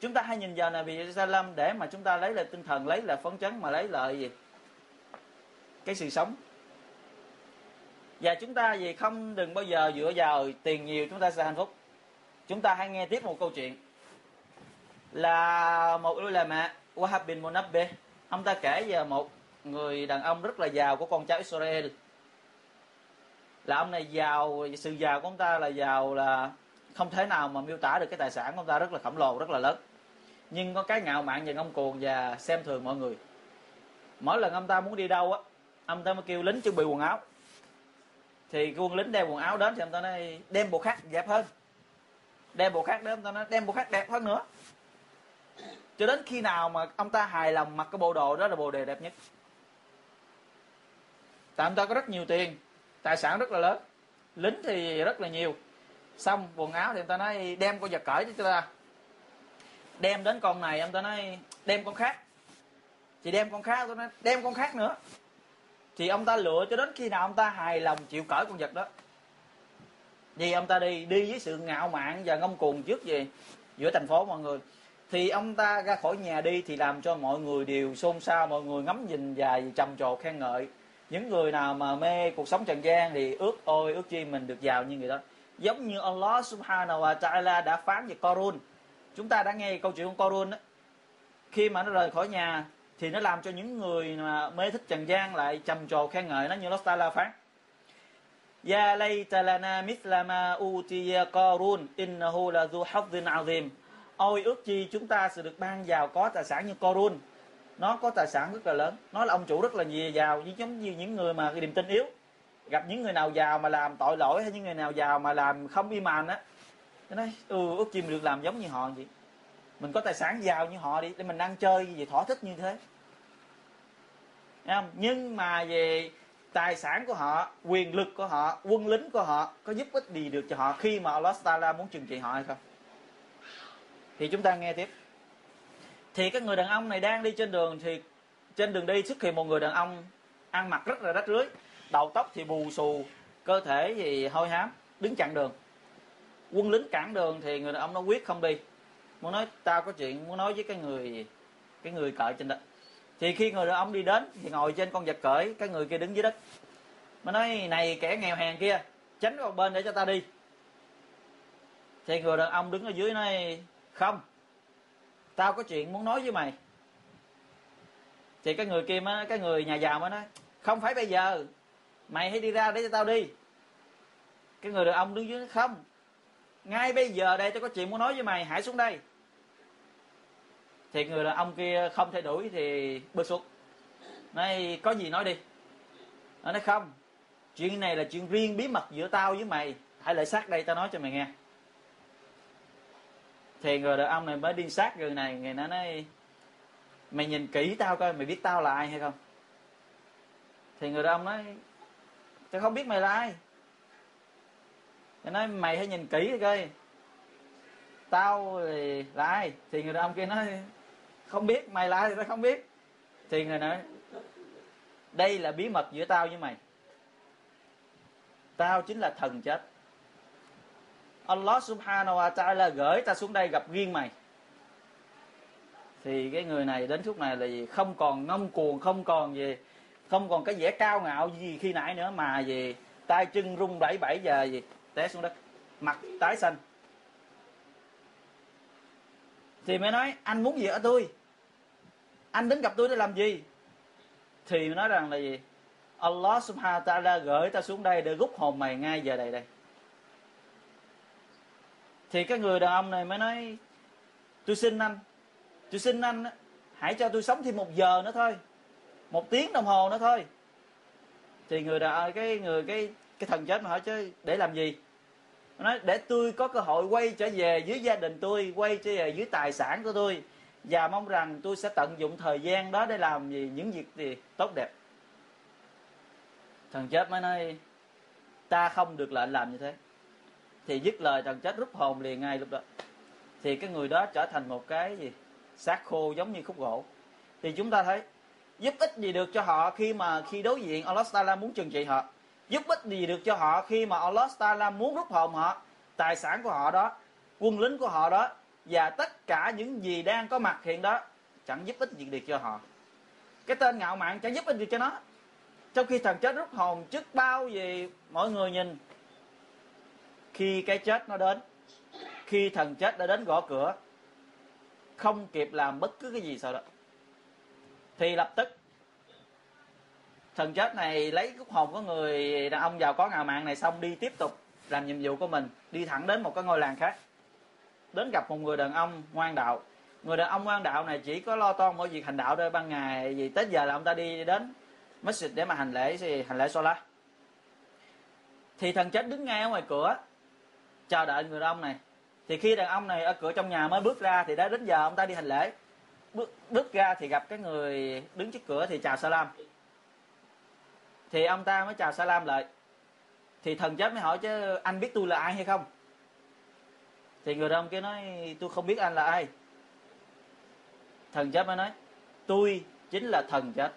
Chúng ta hãy nhìn vào Nabi Salam để mà chúng ta lấy lại tinh thần, lấy lại phấn chấn mà lấy lại gì cái sự sống. Và chúng ta gì không đừng bao giờ dựa vào tiền nhiều chúng ta sẽ hạnh phúc. Chúng ta hãy nghe tiếp một câu chuyện là một ulama Wahb bin Munabbih, ông ta kể về một người đàn ông rất là giàu của con cháu Israel. Là ông này giàu, sự giàu của ông ta là giàu là không thể nào mà miêu tả được, cái tài sản của ông ta rất là khổng lồ, rất là lớn. Nhưng có cái ngạo mạn và ngông cuồng và xem thường mọi người. Mỗi lần ông ta muốn đi đâu á, ông ta mới kêu lính chuẩn bị quần áo. Thì quân lính đem quần áo đến thì ông ta nói đem bộ khác đẹp hơn, đem bộ khác đến, ông ta nói đem bộ khác đẹp hơn nữa. Cho đến khi nào mà ông ta hài lòng mặc cái bộ đồ đó là bộ đồ đẹp nhất. Tại ông ta có rất nhiều tiền, tài sản rất là lớn, lính thì rất là nhiều. Xong quần áo thì ông ta nói đem con vật cởi cho ta. Đem đến con này ông ta nói đem con khác. Thì đem con khác, ông ta nói đem con khác nữa. Thì ông ta lựa cho đến khi nào ông ta hài lòng chịu cởi con vật đó. Vì ông ta đi với sự ngạo mạn và ngông cuồng trước gì giữa thành phố mọi người. Thì ông ta ra khỏi nhà đi thì làm cho mọi người đều xôn xao, mọi người ngắm nhìn và trầm trồ khen ngợi. Những người nào mà mê cuộc sống trần gian thì ước ôi ước chi mình được giàu như người đó. Giống như Allah subhanahu wa ta'ala đã phán về Korun. Chúng ta đã nghe câu chuyện của Korun đó. Khi mà nó rời khỏi nhà thì nó làm cho những người mà mê thích trần gian lại trầm trồ khen ngợi nó, như Allah ta'ala phán: Ya layta lana mithla ma utiya Korun innahu la dhu hazzin azim. Ôi ước chi chúng ta sẽ được ban giàu có tài sản như Korun. Nó có tài sản rất là lớn, nó là ông chủ rất là giàu, giống như những người mà cái niềm tin yếu. Gặp những người nào giàu mà làm tội lỗi hay những người nào giàu mà làm không iman á, nó nói ước chi mình được làm giống như họ vậy, mình có tài sản giàu như họ đi để mình ăn chơi gì thỏa thích như thế. Thấy không? Nhưng mà về tài sản của họ, quyền lực của họ, quân lính của họ có giúp ích gì được cho họ khi mà Allah Ta'ala muốn trừng trị họ hay không? Thì chúng ta nghe tiếp. Thì cái người đàn ông này đang đi trên đường thì trên đường đi xuất hiện một người đàn ông ăn mặc rất là rách rưới, đầu tóc thì bù xù, cơ thể thì hôi hám, đứng chặn đường. Quân lính cản đường thì người đàn ông nó quyết không đi, muốn nói tao có chuyện muốn nói với cái người cởi trên đất. Thì khi người đàn ông đi đến thì ngồi trên con vật cởi, cái người kia đứng dưới đất. Mới nói này kẻ nghèo hèn kia, tránh vào bên để cho ta đi. Thì người đàn ông đứng ở dưới nói không, tao có chuyện muốn nói với mày. Thì cái người kia mới, cái người nhà giàu mới nói không phải bây giờ, mày hãy đi ra để cho tao đi. Cái người đàn ông đứng dưới nói không, ngay bây giờ đây tao có chuyện muốn nói với mày, hãy xuống đây. Thì người đàn ông kia không thể đuổi thì bực xuống, nói có gì nói đi. Nó nói không, chuyện này là chuyện riêng bí mật giữa tao với mày, hãy lại sát đây tao nói cho mày nghe. Thì rồi đợi ông này mới đi sát người này, người nó nói: mày nhìn kỹ tao coi mày biết tao là ai hay không. Thì người đàn ông nói: tao không biết mày là ai. Nó nói: mày hãy nhìn kỹ coi tao là ai. Thì người đàn ông kia nói: không biết mày là ai thì tao không biết. Thì người nói: đây là bí mật giữa tao với mày. Tao chính là thần chết. Allah subhanahu wa ta'ala gửi ta xuống đây gặp riêng mày. Thì cái người này đến lúc này là gì? Không còn ngông cuồng, không còn gì, không còn cái vẻ cao ngạo gì khi nãy nữa, mà gì tay chân rung rẩy bẩy và gì té xuống đất, mặt tái xanh. Thì mới nói: anh muốn gì ở tôi? Anh đến gặp tôi để làm gì? Thì nói rằng là gì? Allah subhanahu wa ta'ala gửi ta xuống đây để rút hồn mày ngay giờ đây đây. Thì cái người đàn ông này mới nói: tôi xin anh, tôi xin anh hãy cho tôi sống thêm 1 giờ nữa thôi, 1 tiếng đồng hồ nữa thôi. Thì người đàn cái thần chết mà hỏi: chứ để làm gì? Nó nói: để tôi có cơ hội quay trở về với gia đình tôi, quay trở về với tài sản của tôi, và mong rằng tôi sẽ tận dụng thời gian đó để làm gì những việc gì tốt đẹp. Thần chết mới nói: ta không được lệnh làm như thế. Thì dứt lời thần chết rút hồn liền ngay lúc đó. Thì cái người đó trở thành một cái gì xác khô giống như khúc gỗ. Thì chúng ta thấy giúp ích gì được cho họ khi đối diện Allah Ta'ala muốn trừng trị họ, giúp ích gì được cho họ khi mà Allah Ta'ala muốn rút hồn họ, tài sản của họ đó, quân lính của họ đó, và tất cả những gì đang có mặt hiện đó chẳng giúp ích gì được cho họ. Cái tên ngạo mạn chẳng giúp ích gì cho nó, trong khi thằng chết rút hồn trước bao gì mọi người nhìn. Khi cái chết nó đến, khi thằng chết đã đến gõ cửa, không kịp làm bất cứ cái gì sau đó, thì lập tức thần chết này lấy cúc hồn của người đàn ông giàu có ngạo mạn này xong đi tiếp tục làm nhiệm vụ của mình, đi thẳng đến một cái ngôi làng khác, đến gặp một người đàn ông ngoan đạo. Người đàn ông ngoan đạo này chỉ có lo toan mọi việc hành đạo thôi, ban ngày vì tới giờ là ông ta đi đến masjid để mà hành lễ solat. Thì thần chết đứng ngay ở ngoài cửa chờ đợi người đàn ông này. Thì khi đàn ông này ở cửa trong nhà mới bước ra thì đã đến giờ ông ta đi hành lễ. Bước ra thì gặp cái người đứng trước cửa thì chào salam. Thì ông ta mới chào salam lại. Thì thần chết mới hỏi: chứ anh biết tôi là ai hay không? Thì người đàn ông kia nói: tôi không biết anh là ai. Thần chết mới nói: tôi chính là thần chết.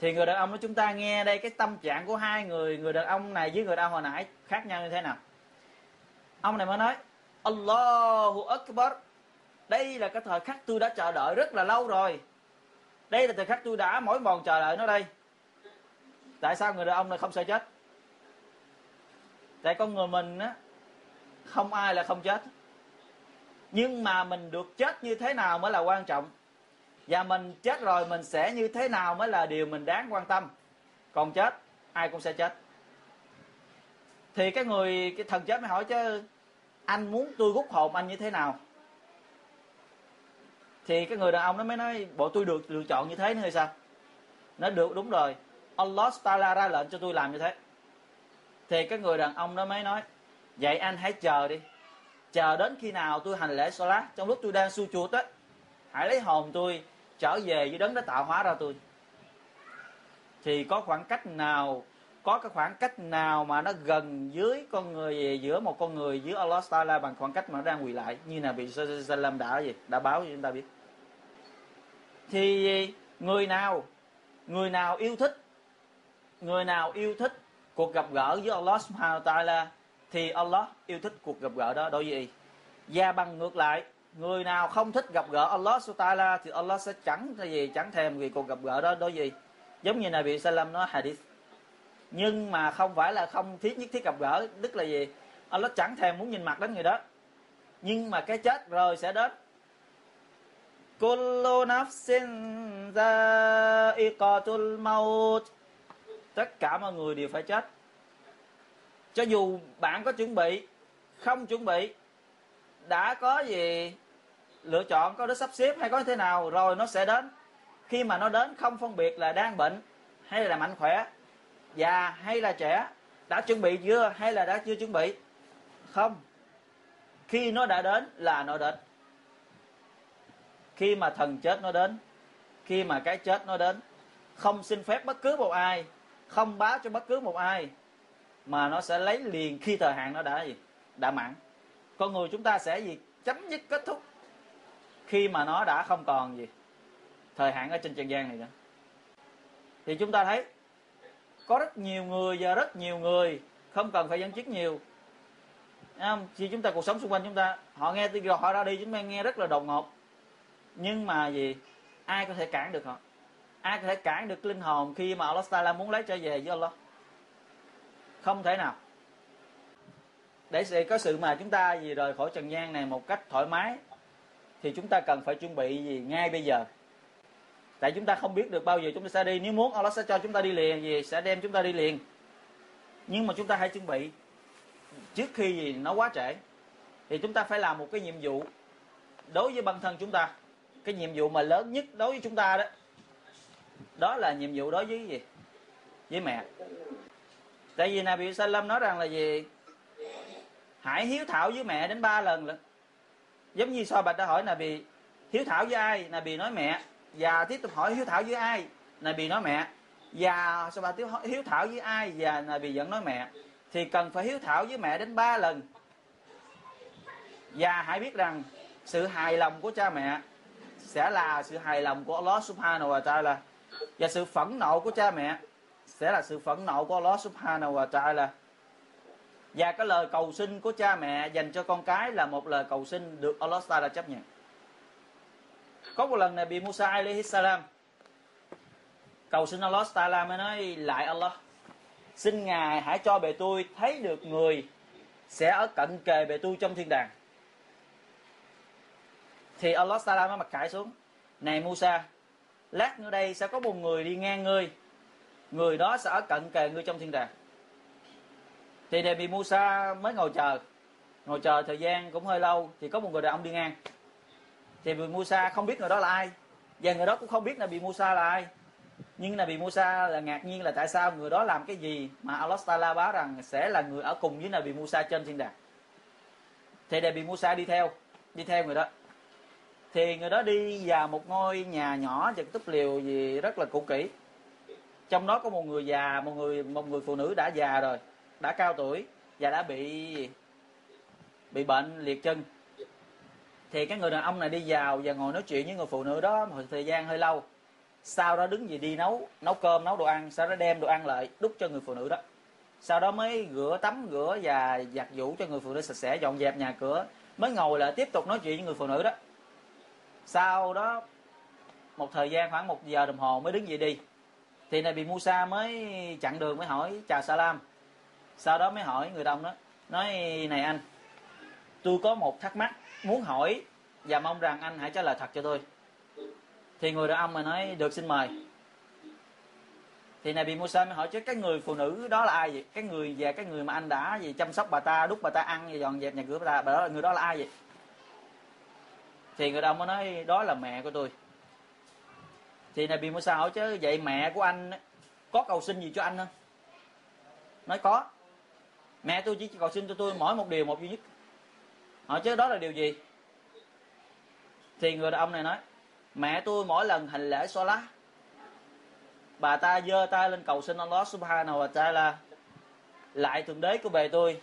Thì người đàn ông nói: chúng ta nghe đây cái tâm trạng của hai người, người đàn ông này với người đàn ông hồi nãy khác nhau như thế nào. Ông này mới nói: Allahu Akbar, đây là cái thời khắc tôi đã chờ đợi rất là lâu rồi. Đây là thời khắc tôi đã mỏi mòn chờ đợi nó đây. Tại sao người đàn ông này không sợ chết? Tại con người mình á, không ai là không chết. Nhưng mà mình được chết như thế nào mới là quan trọng. Và mình chết rồi mình sẽ như thế nào mới là điều mình đáng quan tâm. Còn chết, ai cũng sẽ chết. Thì cái thần chết mới hỏi: chứ anh muốn tôi rút hồn anh như thế nào? Thì cái người đàn ông nó mới nói: bộ tôi được lựa chọn như thế nữa hay sao? Nó được, đúng rồi, Allah Ta'ala ra lệnh cho tôi làm như thế. Thì cái người đàn ông nó mới nói: vậy anh hãy chờ đi, chờ đến khi nào tôi hành lễ Salat, trong lúc tôi đang sujud á, hãy lấy hồn tôi trở về với đấng đã tạo hóa ra tôi. Thì có cái khoảng cách nào mà nó gần dưới con người, giữa một con người với Allah Ta'ala bằng khoảng cách mà nó đang quỳ lại, như là bị Salam đã báo cho chúng ta biết. Thì người nào yêu thích, cuộc gặp gỡ với Allah Subhanahu Ta'ala thì Allah yêu thích cuộc gặp gỡ đó đối với y. Và bằng ngược lại, người nào không thích gặp gỡ Allah Subhanahu Ta'ala thì Allah sẽ chẳng thèm vì cuộc gặp gỡ đó đối với y. Giống như là bị Salam nói hadith. Nhưng mà không phải là không thiết nhất thiết gặp gỡ, tức là gì? Allah chẳng thèm muốn nhìn mặt đến người đó. Nhưng mà cái chết rồi sẽ đến. Kullu nafsin dha'iqatul maut. Tất cả mọi người đều phải chết. Cho dù bạn có chuẩn bị, không chuẩn bị, đã có gì lựa chọn, có đứa sắp xếp hay có thế nào, rồi nó sẽ đến. Khi mà nó đến không phân biệt là đang bệnh hay là mạnh khỏe, già hay là trẻ, đã chuẩn bị chưa hay là đã chưa chuẩn bị. Không, Khi nó đã đến là nó đến. Khi mà thần chết nó đến, khi mà cái chết nó đến, không xin phép bất cứ một ai, không báo cho bất cứ một ai, mà nó sẽ lấy liền khi thời hạn nó đã gì? Đã mãn. Con người chúng ta sẽ gì? Chấm dứt, kết thúc khi mà nó đã không còn gì thời hạn ở trên trần gian này nữa. Thì chúng ta thấy có rất nhiều người và rất nhiều người, không cần phải dẫn chứng nhiều. Khi chúng ta cuộc sống xung quanh chúng ta, họ nghe rồi họ ra đi, chúng ta nghe rất là đột ngột. Nhưng mà gì? Ai có thể cản được họ? Ai có thể cản được linh hồn khi mà Allah Ta'ala muốn lấy trở về với Allah? Không thể nào. Để sẽ có sự mà chúng ta gì rời khỏi trần gian này một cách thoải mái, thì chúng ta cần phải chuẩn bị gì ngay bây giờ. Tại chúng ta không biết được bao giờ chúng ta sẽ đi. Nếu muốn Allah sẽ cho chúng ta đi liền, gì sẽ đem chúng ta đi liền. Nhưng mà chúng ta hãy chuẩn bị trước khi gì nó quá trễ. Thì chúng ta phải làm một cái nhiệm vụ đối với bản thân chúng ta. Cái nhiệm vụ mà lớn nhất đối với chúng ta đó, đó là nhiệm vụ đối với gì? Với mẹ. Tại vì Nabi Sallam nói rằng là gì? Hãy hiếu thảo với mẹ đến 3 lần lận. Giống như so bạch đã hỏi Nabi hiếu thảo với ai? Nabi nói mẹ. Và tiếp tục hỏi hiếu thảo với ai? Nabi nói mẹ. Và so bạch hiếu thảo với ai? Và Nabi vẫn nói mẹ. Thì cần phải hiếu thảo với mẹ đến 3 lần. Và hãy biết rằng sự hài lòng của cha mẹ sẽ là sự hài lòng của Allah Subhanahu wa Ta'ala, và sự phẫn nộ của cha mẹ sẽ là sự phẫn nộ của Allah Subhanahu wa Ta'ala. Và cái lời cầu xin của cha mẹ dành cho con cái là một lời cầu xin được Allah Ta'ala chấp nhận. Có một lần Nabi Musa alaihi salam cầu xin Allah Ta'ala, mới nói lại Allah, xin Ngài hãy cho bề tôi thấy được người sẽ ở cận kề bề tôi trong thiên đàng. Thì Allah Ta'ala mới mặc khải xuống, này Musa, lát nữa đây sẽ có một người đi ngang ngươi, người đó sẽ ở cận kề ngươi trong thiên đàng. Thì Nabi Musa mới ngồi chờ thời gian cũng hơi lâu, thì có một người đàn ông đi ngang. Thì Nabi Musa không biết người đó là ai, và người đó cũng không biết Nabi Musa là ai. Nhưng Nabi Musa là ngạc nhiên là tại sao người đó làm cái gì mà Allah Ta'ala báo rằng sẽ là người ở cùng với Nabi Musa trên thiên đàng. Thì Nabi Musa đi theo người đó. Thì người đó đi vào một ngôi nhà nhỏ chật túp liều gì rất là cũ kỹ. Trong đó có một người già, một người phụ nữ đã già rồi, đã cao tuổi và đã bị bệnh liệt chân. Thì cái người đàn ông này đi vào và ngồi nói chuyện với người phụ nữ đó một thời gian hơi lâu. Sau đó đứng gì đi nấu cơm, nấu đồ ăn, sau đó đem đồ ăn lại đút cho người phụ nữ đó. Sau đó mới tắm rửa và giặt giũ cho người phụ nữ sạch sẽ, dọn dẹp nhà cửa, mới ngồi lại tiếp tục nói chuyện với người phụ nữ đó. Sau đó một thời gian khoảng 1 giờ đồng hồ mới đứng dậy đi. Thì Nabi Musa mới chặn đường, mới hỏi chào salam. Sau đó mới hỏi người đồng đó, nói này anh, tôi có một thắc mắc muốn hỏi và mong rằng anh hãy trả lời thật cho tôi. Thì người đàn ông mà nói được, xin mời. Thì Nabi Musa mới hỏi chứ cái người phụ nữ đó là ai vậy? Cái người và cái người mà anh đã gì chăm sóc bà ta, đút bà ta ăn và dọn dẹp nhà cửa bà ta, người đó là ai vậy? Thì người đồng mới nói đó là mẹ của tôi. Thì Nabi Musa hỏi chứ vậy mẹ của anh có cầu xin gì cho anh không? Nói có. Mẹ tôi chỉ cầu xin cho tôi mỗi một điều, một duy nhất. Hỏi chứ đó là điều gì? Thì người đàn ông này nói mẹ tôi mỗi lần hành lễ Salah, bà ta giơ tay lên cầu xin Allah Subhanahu wa Ta'ala, lại thượng đế của bề tôi,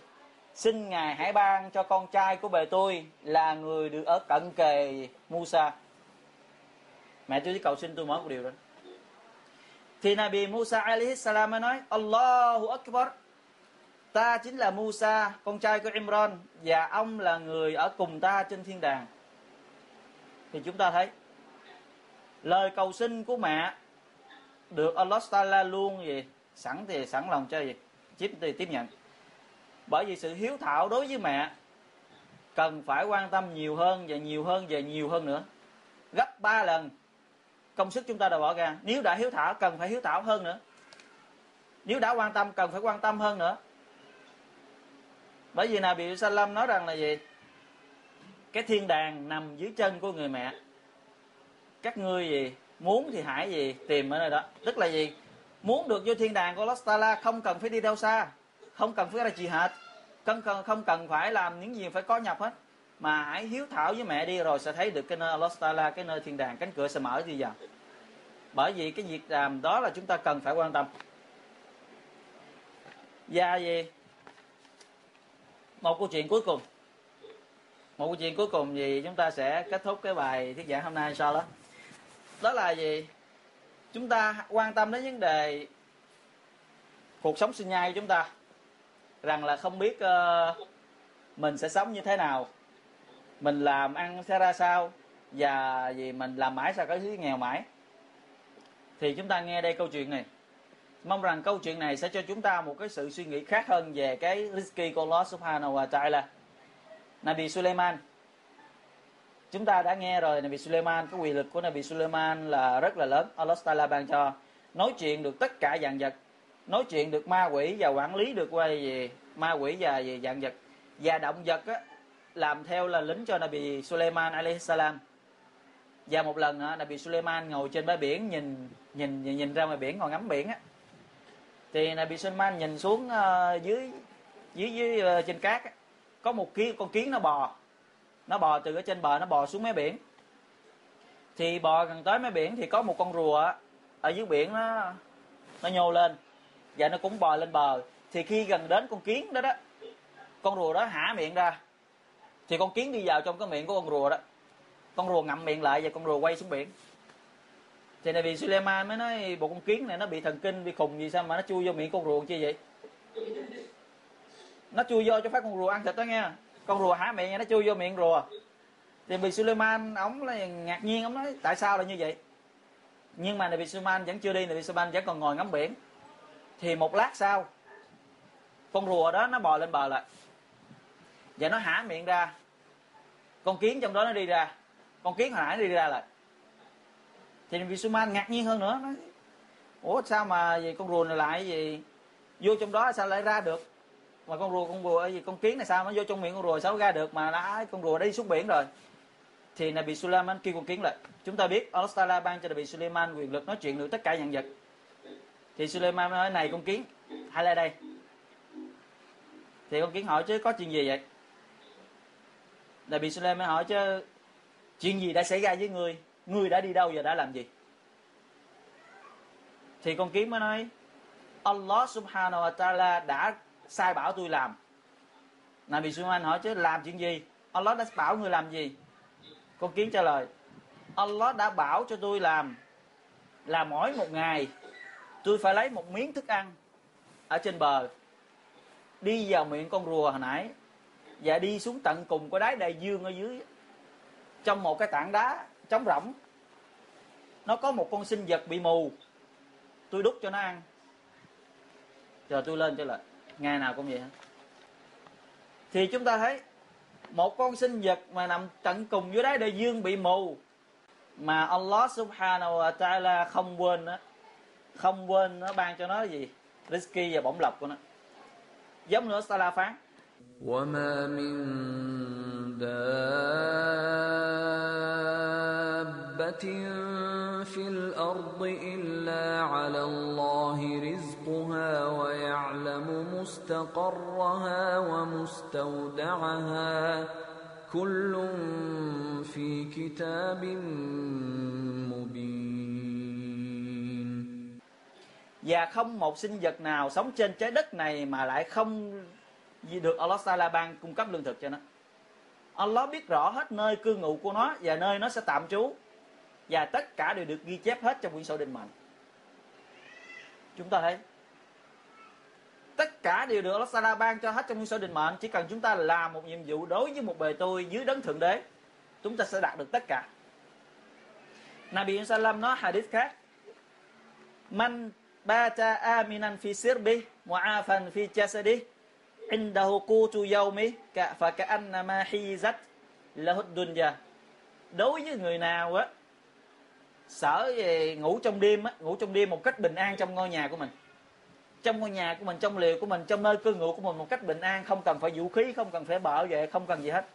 xin Ngài hãy ban cho con trai của bề tôi là người được ở cận kề Musa. Mẹ tôi chỉ cầu xin tôi mỗi một điều đó. Thì Nabi Musa alaihi salam mới nói Allahu Akbar, ta chính là Musa, con trai của Imran, và ông là người ở cùng ta trên thiên đàng. Thì chúng ta thấy lời cầu xin của mẹ được Allah Ta'ala luôn gì sẵn lòng cho gì tiếp nhận. Bởi vì sự hiếu thảo đối với mẹ cần phải quan tâm nhiều hơn nữa, gấp 3 lần công sức chúng ta đã bỏ ra. Nếu đã hiếu thảo cần phải hiếu thảo hơn nữa, nếu đã quan tâm cần phải quan tâm hơn nữa. Bởi vì Nabi Sallam nói rằng là gì, cái thiên đàng nằm dưới chân của người mẹ, các ngươi gì muốn thì hãy gì tìm ở nơi đó. Tức là gì, muốn được vô thiên đàng của Allah Ta'ala không cần phải đi đâu xa, không cần phải là trì hệt, không cần phải làm những gì phải có nhập hết, mà hãy hiếu thảo với mẹ đi, rồi sẽ thấy được cái nơi Allah Ta'ala, cái nơi thiên đàng, cánh cửa sẽ mở như giờ. Bởi vì cái việc làm đó là chúng ta cần phải quan tâm. Và gì? Một câu chuyện cuối cùng. Một câu chuyện cuối cùng thì chúng ta sẽ kết thúc cái bài thuyết giảng hôm nay inshallah. Đó là gì? Chúng ta quan tâm đến vấn đề cuộc sống sinh nhai của chúng ta. Rằng là không biết mình sẽ sống như thế nào, mình làm ăn sẽ ra sao, và gì mình làm mãi sao cái thứ nghèo mãi. Thì chúng ta nghe đây câu chuyện này, mong rằng câu chuyện này sẽ cho chúng ta một cái sự suy nghĩ khác hơn về cái rizki của Allah Subhanahu wa Ta'ala. Nabi Suleiman, chúng ta đã nghe rồi. Nabi Suleiman, cái quyền lực của Nabi Suleiman là rất là lớn, Allah Ta'ala ban cho. Nói chuyện được tất cả dạng vật, nói chuyện được ma quỷ và quản lý được về ma quỷ và về dạng vật. Và động vật á, làm theo là lính cho Nabi Suleiman alaihissalam. Và một lần Nabi Suleiman ngồi trên bãi biển, nhìn ra ngoài biển, ngồi ngắm biển á. Thì Nabi Suleiman nhìn xuống dưới trên cát á, có một con kiến nó bò từ ở trên bờ, nó bò xuống mé biển. Thì bò gần tới mé biển thì có một con rùa á, ở dưới biển nó nhô lên và nó cũng bò lên bờ. Thì khi gần đến con kiến đó, con rùa đó hả miệng ra, thì con kiến đi vào trong cái miệng của con rùa đó. Con rùa ngậm miệng lại và con rùa quay xuống biển. Thì Nabi Suleiman mới nói, bộ con kiến này nó bị thần kinh, bị khùng gì sao mà nó chui vô miệng con rùa chi vậy? Nó chui vô cho phát con rùa ăn thịt đó nghe. Con rùa hả miệng, nó chui vô miệng rùa. Thì Nabi Suleiman, ổng ngạc nhiên, ổng nói tại sao là như vậy? Nhưng mà Nabi Suleiman vẫn chưa đi, Nabi Suleiman vẫn còn ngồi ngắm biển. Thì một lát sau, con rùa đó nó bò lên bờ lại và nó hả miệng ra, con kiến trong đó nó đi ra, con kiến hồi nãy nó đi ra lại. Thì Nabi Suleiman ngạc nhiên hơn nữa, nói, ủa sao mà gì con rùa này lại gì vô trong đó sao lại ra được, mà con rùa gì con kiến này sao nó vô trong miệng con rùa sao ra được, mà đã con rùa đã đi xuống biển rồi. Thì Nabi Suleiman kêu con kiến lại. Chúng ta biết Allah Ta'ala ban cho Nabi Suleiman quyền lực nói chuyện được tất cả dạng vật. Thì Suleiman nói, này con kiến, hãy lại đây. Thì con kiến hỏi, chứ có chuyện gì vậy? Nabi Suleiman hỏi, chứ chuyện gì đã xảy ra với ngươi? Ngươi đã đi đâu và đã làm gì? Thì con kiến mới nói, Allah Subhanahu wa Ta'ala đã sai bảo tôi làm. Nabi Suleiman hỏi, chứ làm chuyện gì? Allah đã bảo ngươi làm gì? Con kiến trả lời, Allah đã bảo cho tôi làm là mỗi một ngày tôi phải lấy một miếng thức ăn ở trên bờ, đi vào miệng con rùa hồi nãy và đi xuống tận cùng của đáy đại dương ở dưới, trong một cái tảng đá trống rỗng. Nó có một con sinh vật bị mù, tôi đút cho nó ăn. Rồi tôi lên trở lại, ngày nào cũng vậy hả? Thì chúng ta thấy một con sinh vật mà nằm tận cùng dưới đáy đại dương bị mù mà Allah Subhanahu wa Ta'ala không quên đó, không quên nó ban cho nó gì? Rizki và bổng lộc của nó. Giống nữa Sala phán, وَمَا مِن دَابَّةٍ فِي الْأَرْضِ إِلَّا عَلَى اللَّهِ رِزْقُهَا وَيَعْلَمُ مُسْتَقَرَّهَا وَمُسْتَوْدَعَهَا كُلٌّ فِي كِتَابٍ مُبِينٍ. Và không một sinh vật nào sống trên trái đất này mà lại không được Allah Ta'ala ban cung cấp lương thực cho nó. Allah biết rõ hết nơi cư ngụ của nó và nơi nó sẽ tạm trú, và tất cả đều được ghi chép hết trong quyển sổ định mệnh. Chúng ta thấy tất cả đều được Allah Ta'ala ban cho hết trong quyển sổ định mệnh. Chỉ cần chúng ta làm một nhiệm vụ đối với một bề tôi dưới đấng thượng đế, chúng ta sẽ đạt được tất cả. Nabi Sallam nói hadith khác, Man bata aminan fi sirbi mu'afan fi jasadi indahu qutu yawmi fa ka'annama hizat lahu dunya. Đối với người nào á sở về ngủ trong đêm á, ngủ trong đêm một cách bình an trong ngôi nhà của mình, trong ngôi nhà của mình, trong liều của mình, trong nơi cư ngụ của mình một cách bình an, không cần phải vũ khí, không cần phải bảo vệ, không cần gì hết,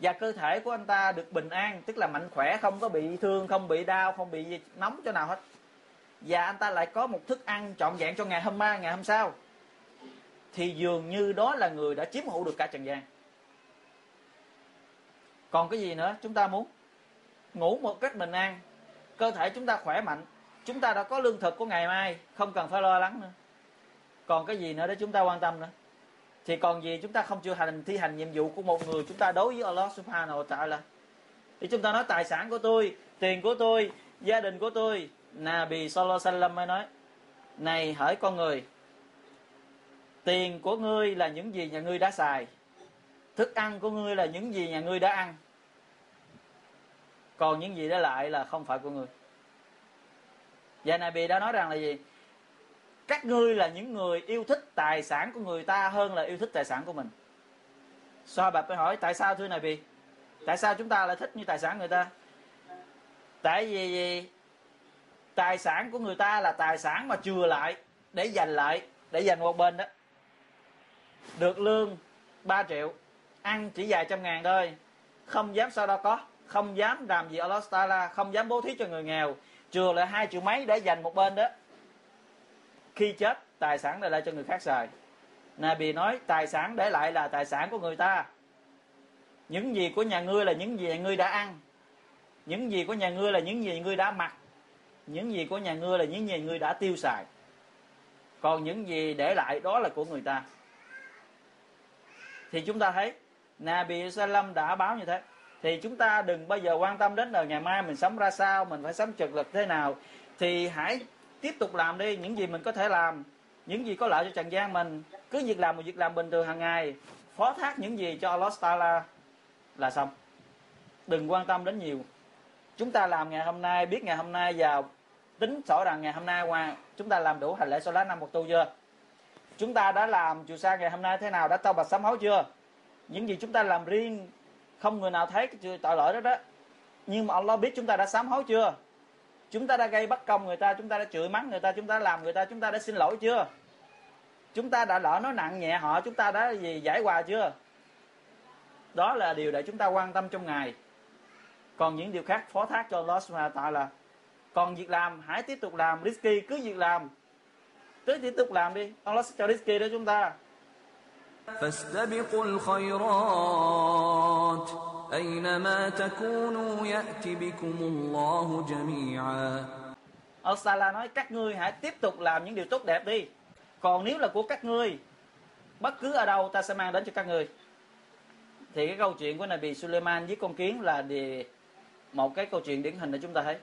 và cơ thể của anh ta được bình an, tức là mạnh khỏe, không có bị thương, không bị đau, không bị gì, nóng chỗ nào hết, và anh ta lại có một thức ăn trọn vẹn cho ngày hôm sau, thì dường như đó là người đã chiếm hữu được cả trần gian. Còn cái gì nữa chúng ta muốn? Ngủ một cách bình an, cơ thể chúng ta khỏe mạnh, chúng ta đã có lương thực của ngày mai, không cần phải lo lắng nữa. Còn cái gì nữa để chúng ta quan tâm nữa? Thì còn gì chúng ta không chịu thi hành nhiệm vụ của một người chúng ta đối với Allah Subhanahu wa Ta'ala? Thì chúng ta nói tài sản của tôi, tiền của tôi, gia đình của tôi. Nabi Sallallahu Alaihi Wasallam mới nói: này hỡi con người, tiền của ngươi là những gì nhà ngươi đã xài, thức ăn của ngươi là những gì nhà ngươi đã ăn, còn những gì đã lại là không phải của ngươi. Và Nabi đã nói rằng là gì? Các ngươi là những người yêu thích tài sản của người ta hơn là yêu thích tài sản của mình. Sahaba mới hỏi: tại sao thưa Nabi? Tại sao chúng ta lại thích như tài sản người ta? Tại vì tài sản của người ta là tài sản mà chừa lại, để dành một bên đó. Được lương 3 triệu, ăn chỉ vài trăm ngàn thôi, không dám sao đâu có, không dám làm gì Allah Ta'ala, không dám bố thí cho người nghèo, chừa lại 2 triệu mấy để dành một bên đó. Khi chết, tài sản để lại cho người khác xài. Nabi nói tài sản để lại là tài sản của người ta. Những gì của nhà ngươi là những gì ngươi đã ăn, những gì của nhà ngươi là những gì ngươi đã mặc, những gì của nhà ngươi là những gì ngươi đã tiêu xài. Còn những gì để lại đó là của người ta. Thì chúng ta thấy Nabi Sallam đã báo như thế. Thì chúng ta đừng bao giờ quan tâm đến đời ngày mai mình sống ra sao, mình phải sống trực lực thế nào. Thì hãy tiếp tục làm đi những gì mình có thể làm, những gì có lợi cho trần gian mình. Cứ việc làm một việc làm bình thường hàng ngày, phó thác những gì cho Allah Ta'ala là xong. Đừng quan tâm đến nhiều. Chúng ta làm ngày hôm nay, biết ngày hôm nay và tính sổ rằng ngày hôm nay chúng ta làm đủ hành lễ Salat 5 Mục Tu chưa? Chúng ta đã làm chiều xa ngày hôm nay thế nào, đã tao bạch sám hối chưa? Những gì chúng ta làm riêng không người nào thấy cái tội lỗi đó đó. Nhưng mà Allah biết chúng ta đã sám hối chưa? Chúng ta đã gây bất công người ta, chúng ta đã chửi mắng người ta, chúng ta đã làm người ta, chúng ta đã xin lỗi chưa? Chúng ta đã lỡ nói nặng nhẹ họ, chúng ta đã giải hòa chưa? Đó là điều để chúng ta quan tâm trong ngày. Còn những điều khác phó thác cho Allah Subhanahu wa Ta'ala. Còn việc làm hãy tiếp tục làm, risky cứ việc làm, cứ tiếp tục làm đi, Allah sẽ cho risky đó chúng ta. فاستبقوا الخيرات أينما تكونوا يأتي بكم الله جميعا. Allah Ta'ala nói các ngươi hãy tiếp tục làm những điều tốt đẹp đi. Còn nếu là của các ngươi, bất cứ ở đâu ta sẽ mang đến cho các ngươi. Thì cái câu chuyện của Nabi Suleiman với con kiến là một cái câu chuyện điển hình để chúng ta thấy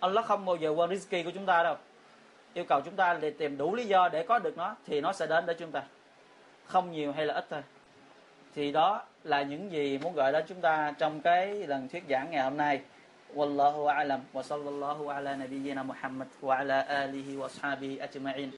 Allah không bao giờ quên rizki của chúng ta đâu. Yêu cầu chúng ta để tìm đủ lý do để có được nó, thì nó sẽ đến để chúng ta, không nhiều hay là ít thôi. Thì đó là những gì muốn gửi đến chúng ta trong cái lần thuyết giảng ngày hôm nay. Wallahu a'lam wa sallallahu ala nabiyyina Muhammad wa ala alihi wa ashabihi ajma'in.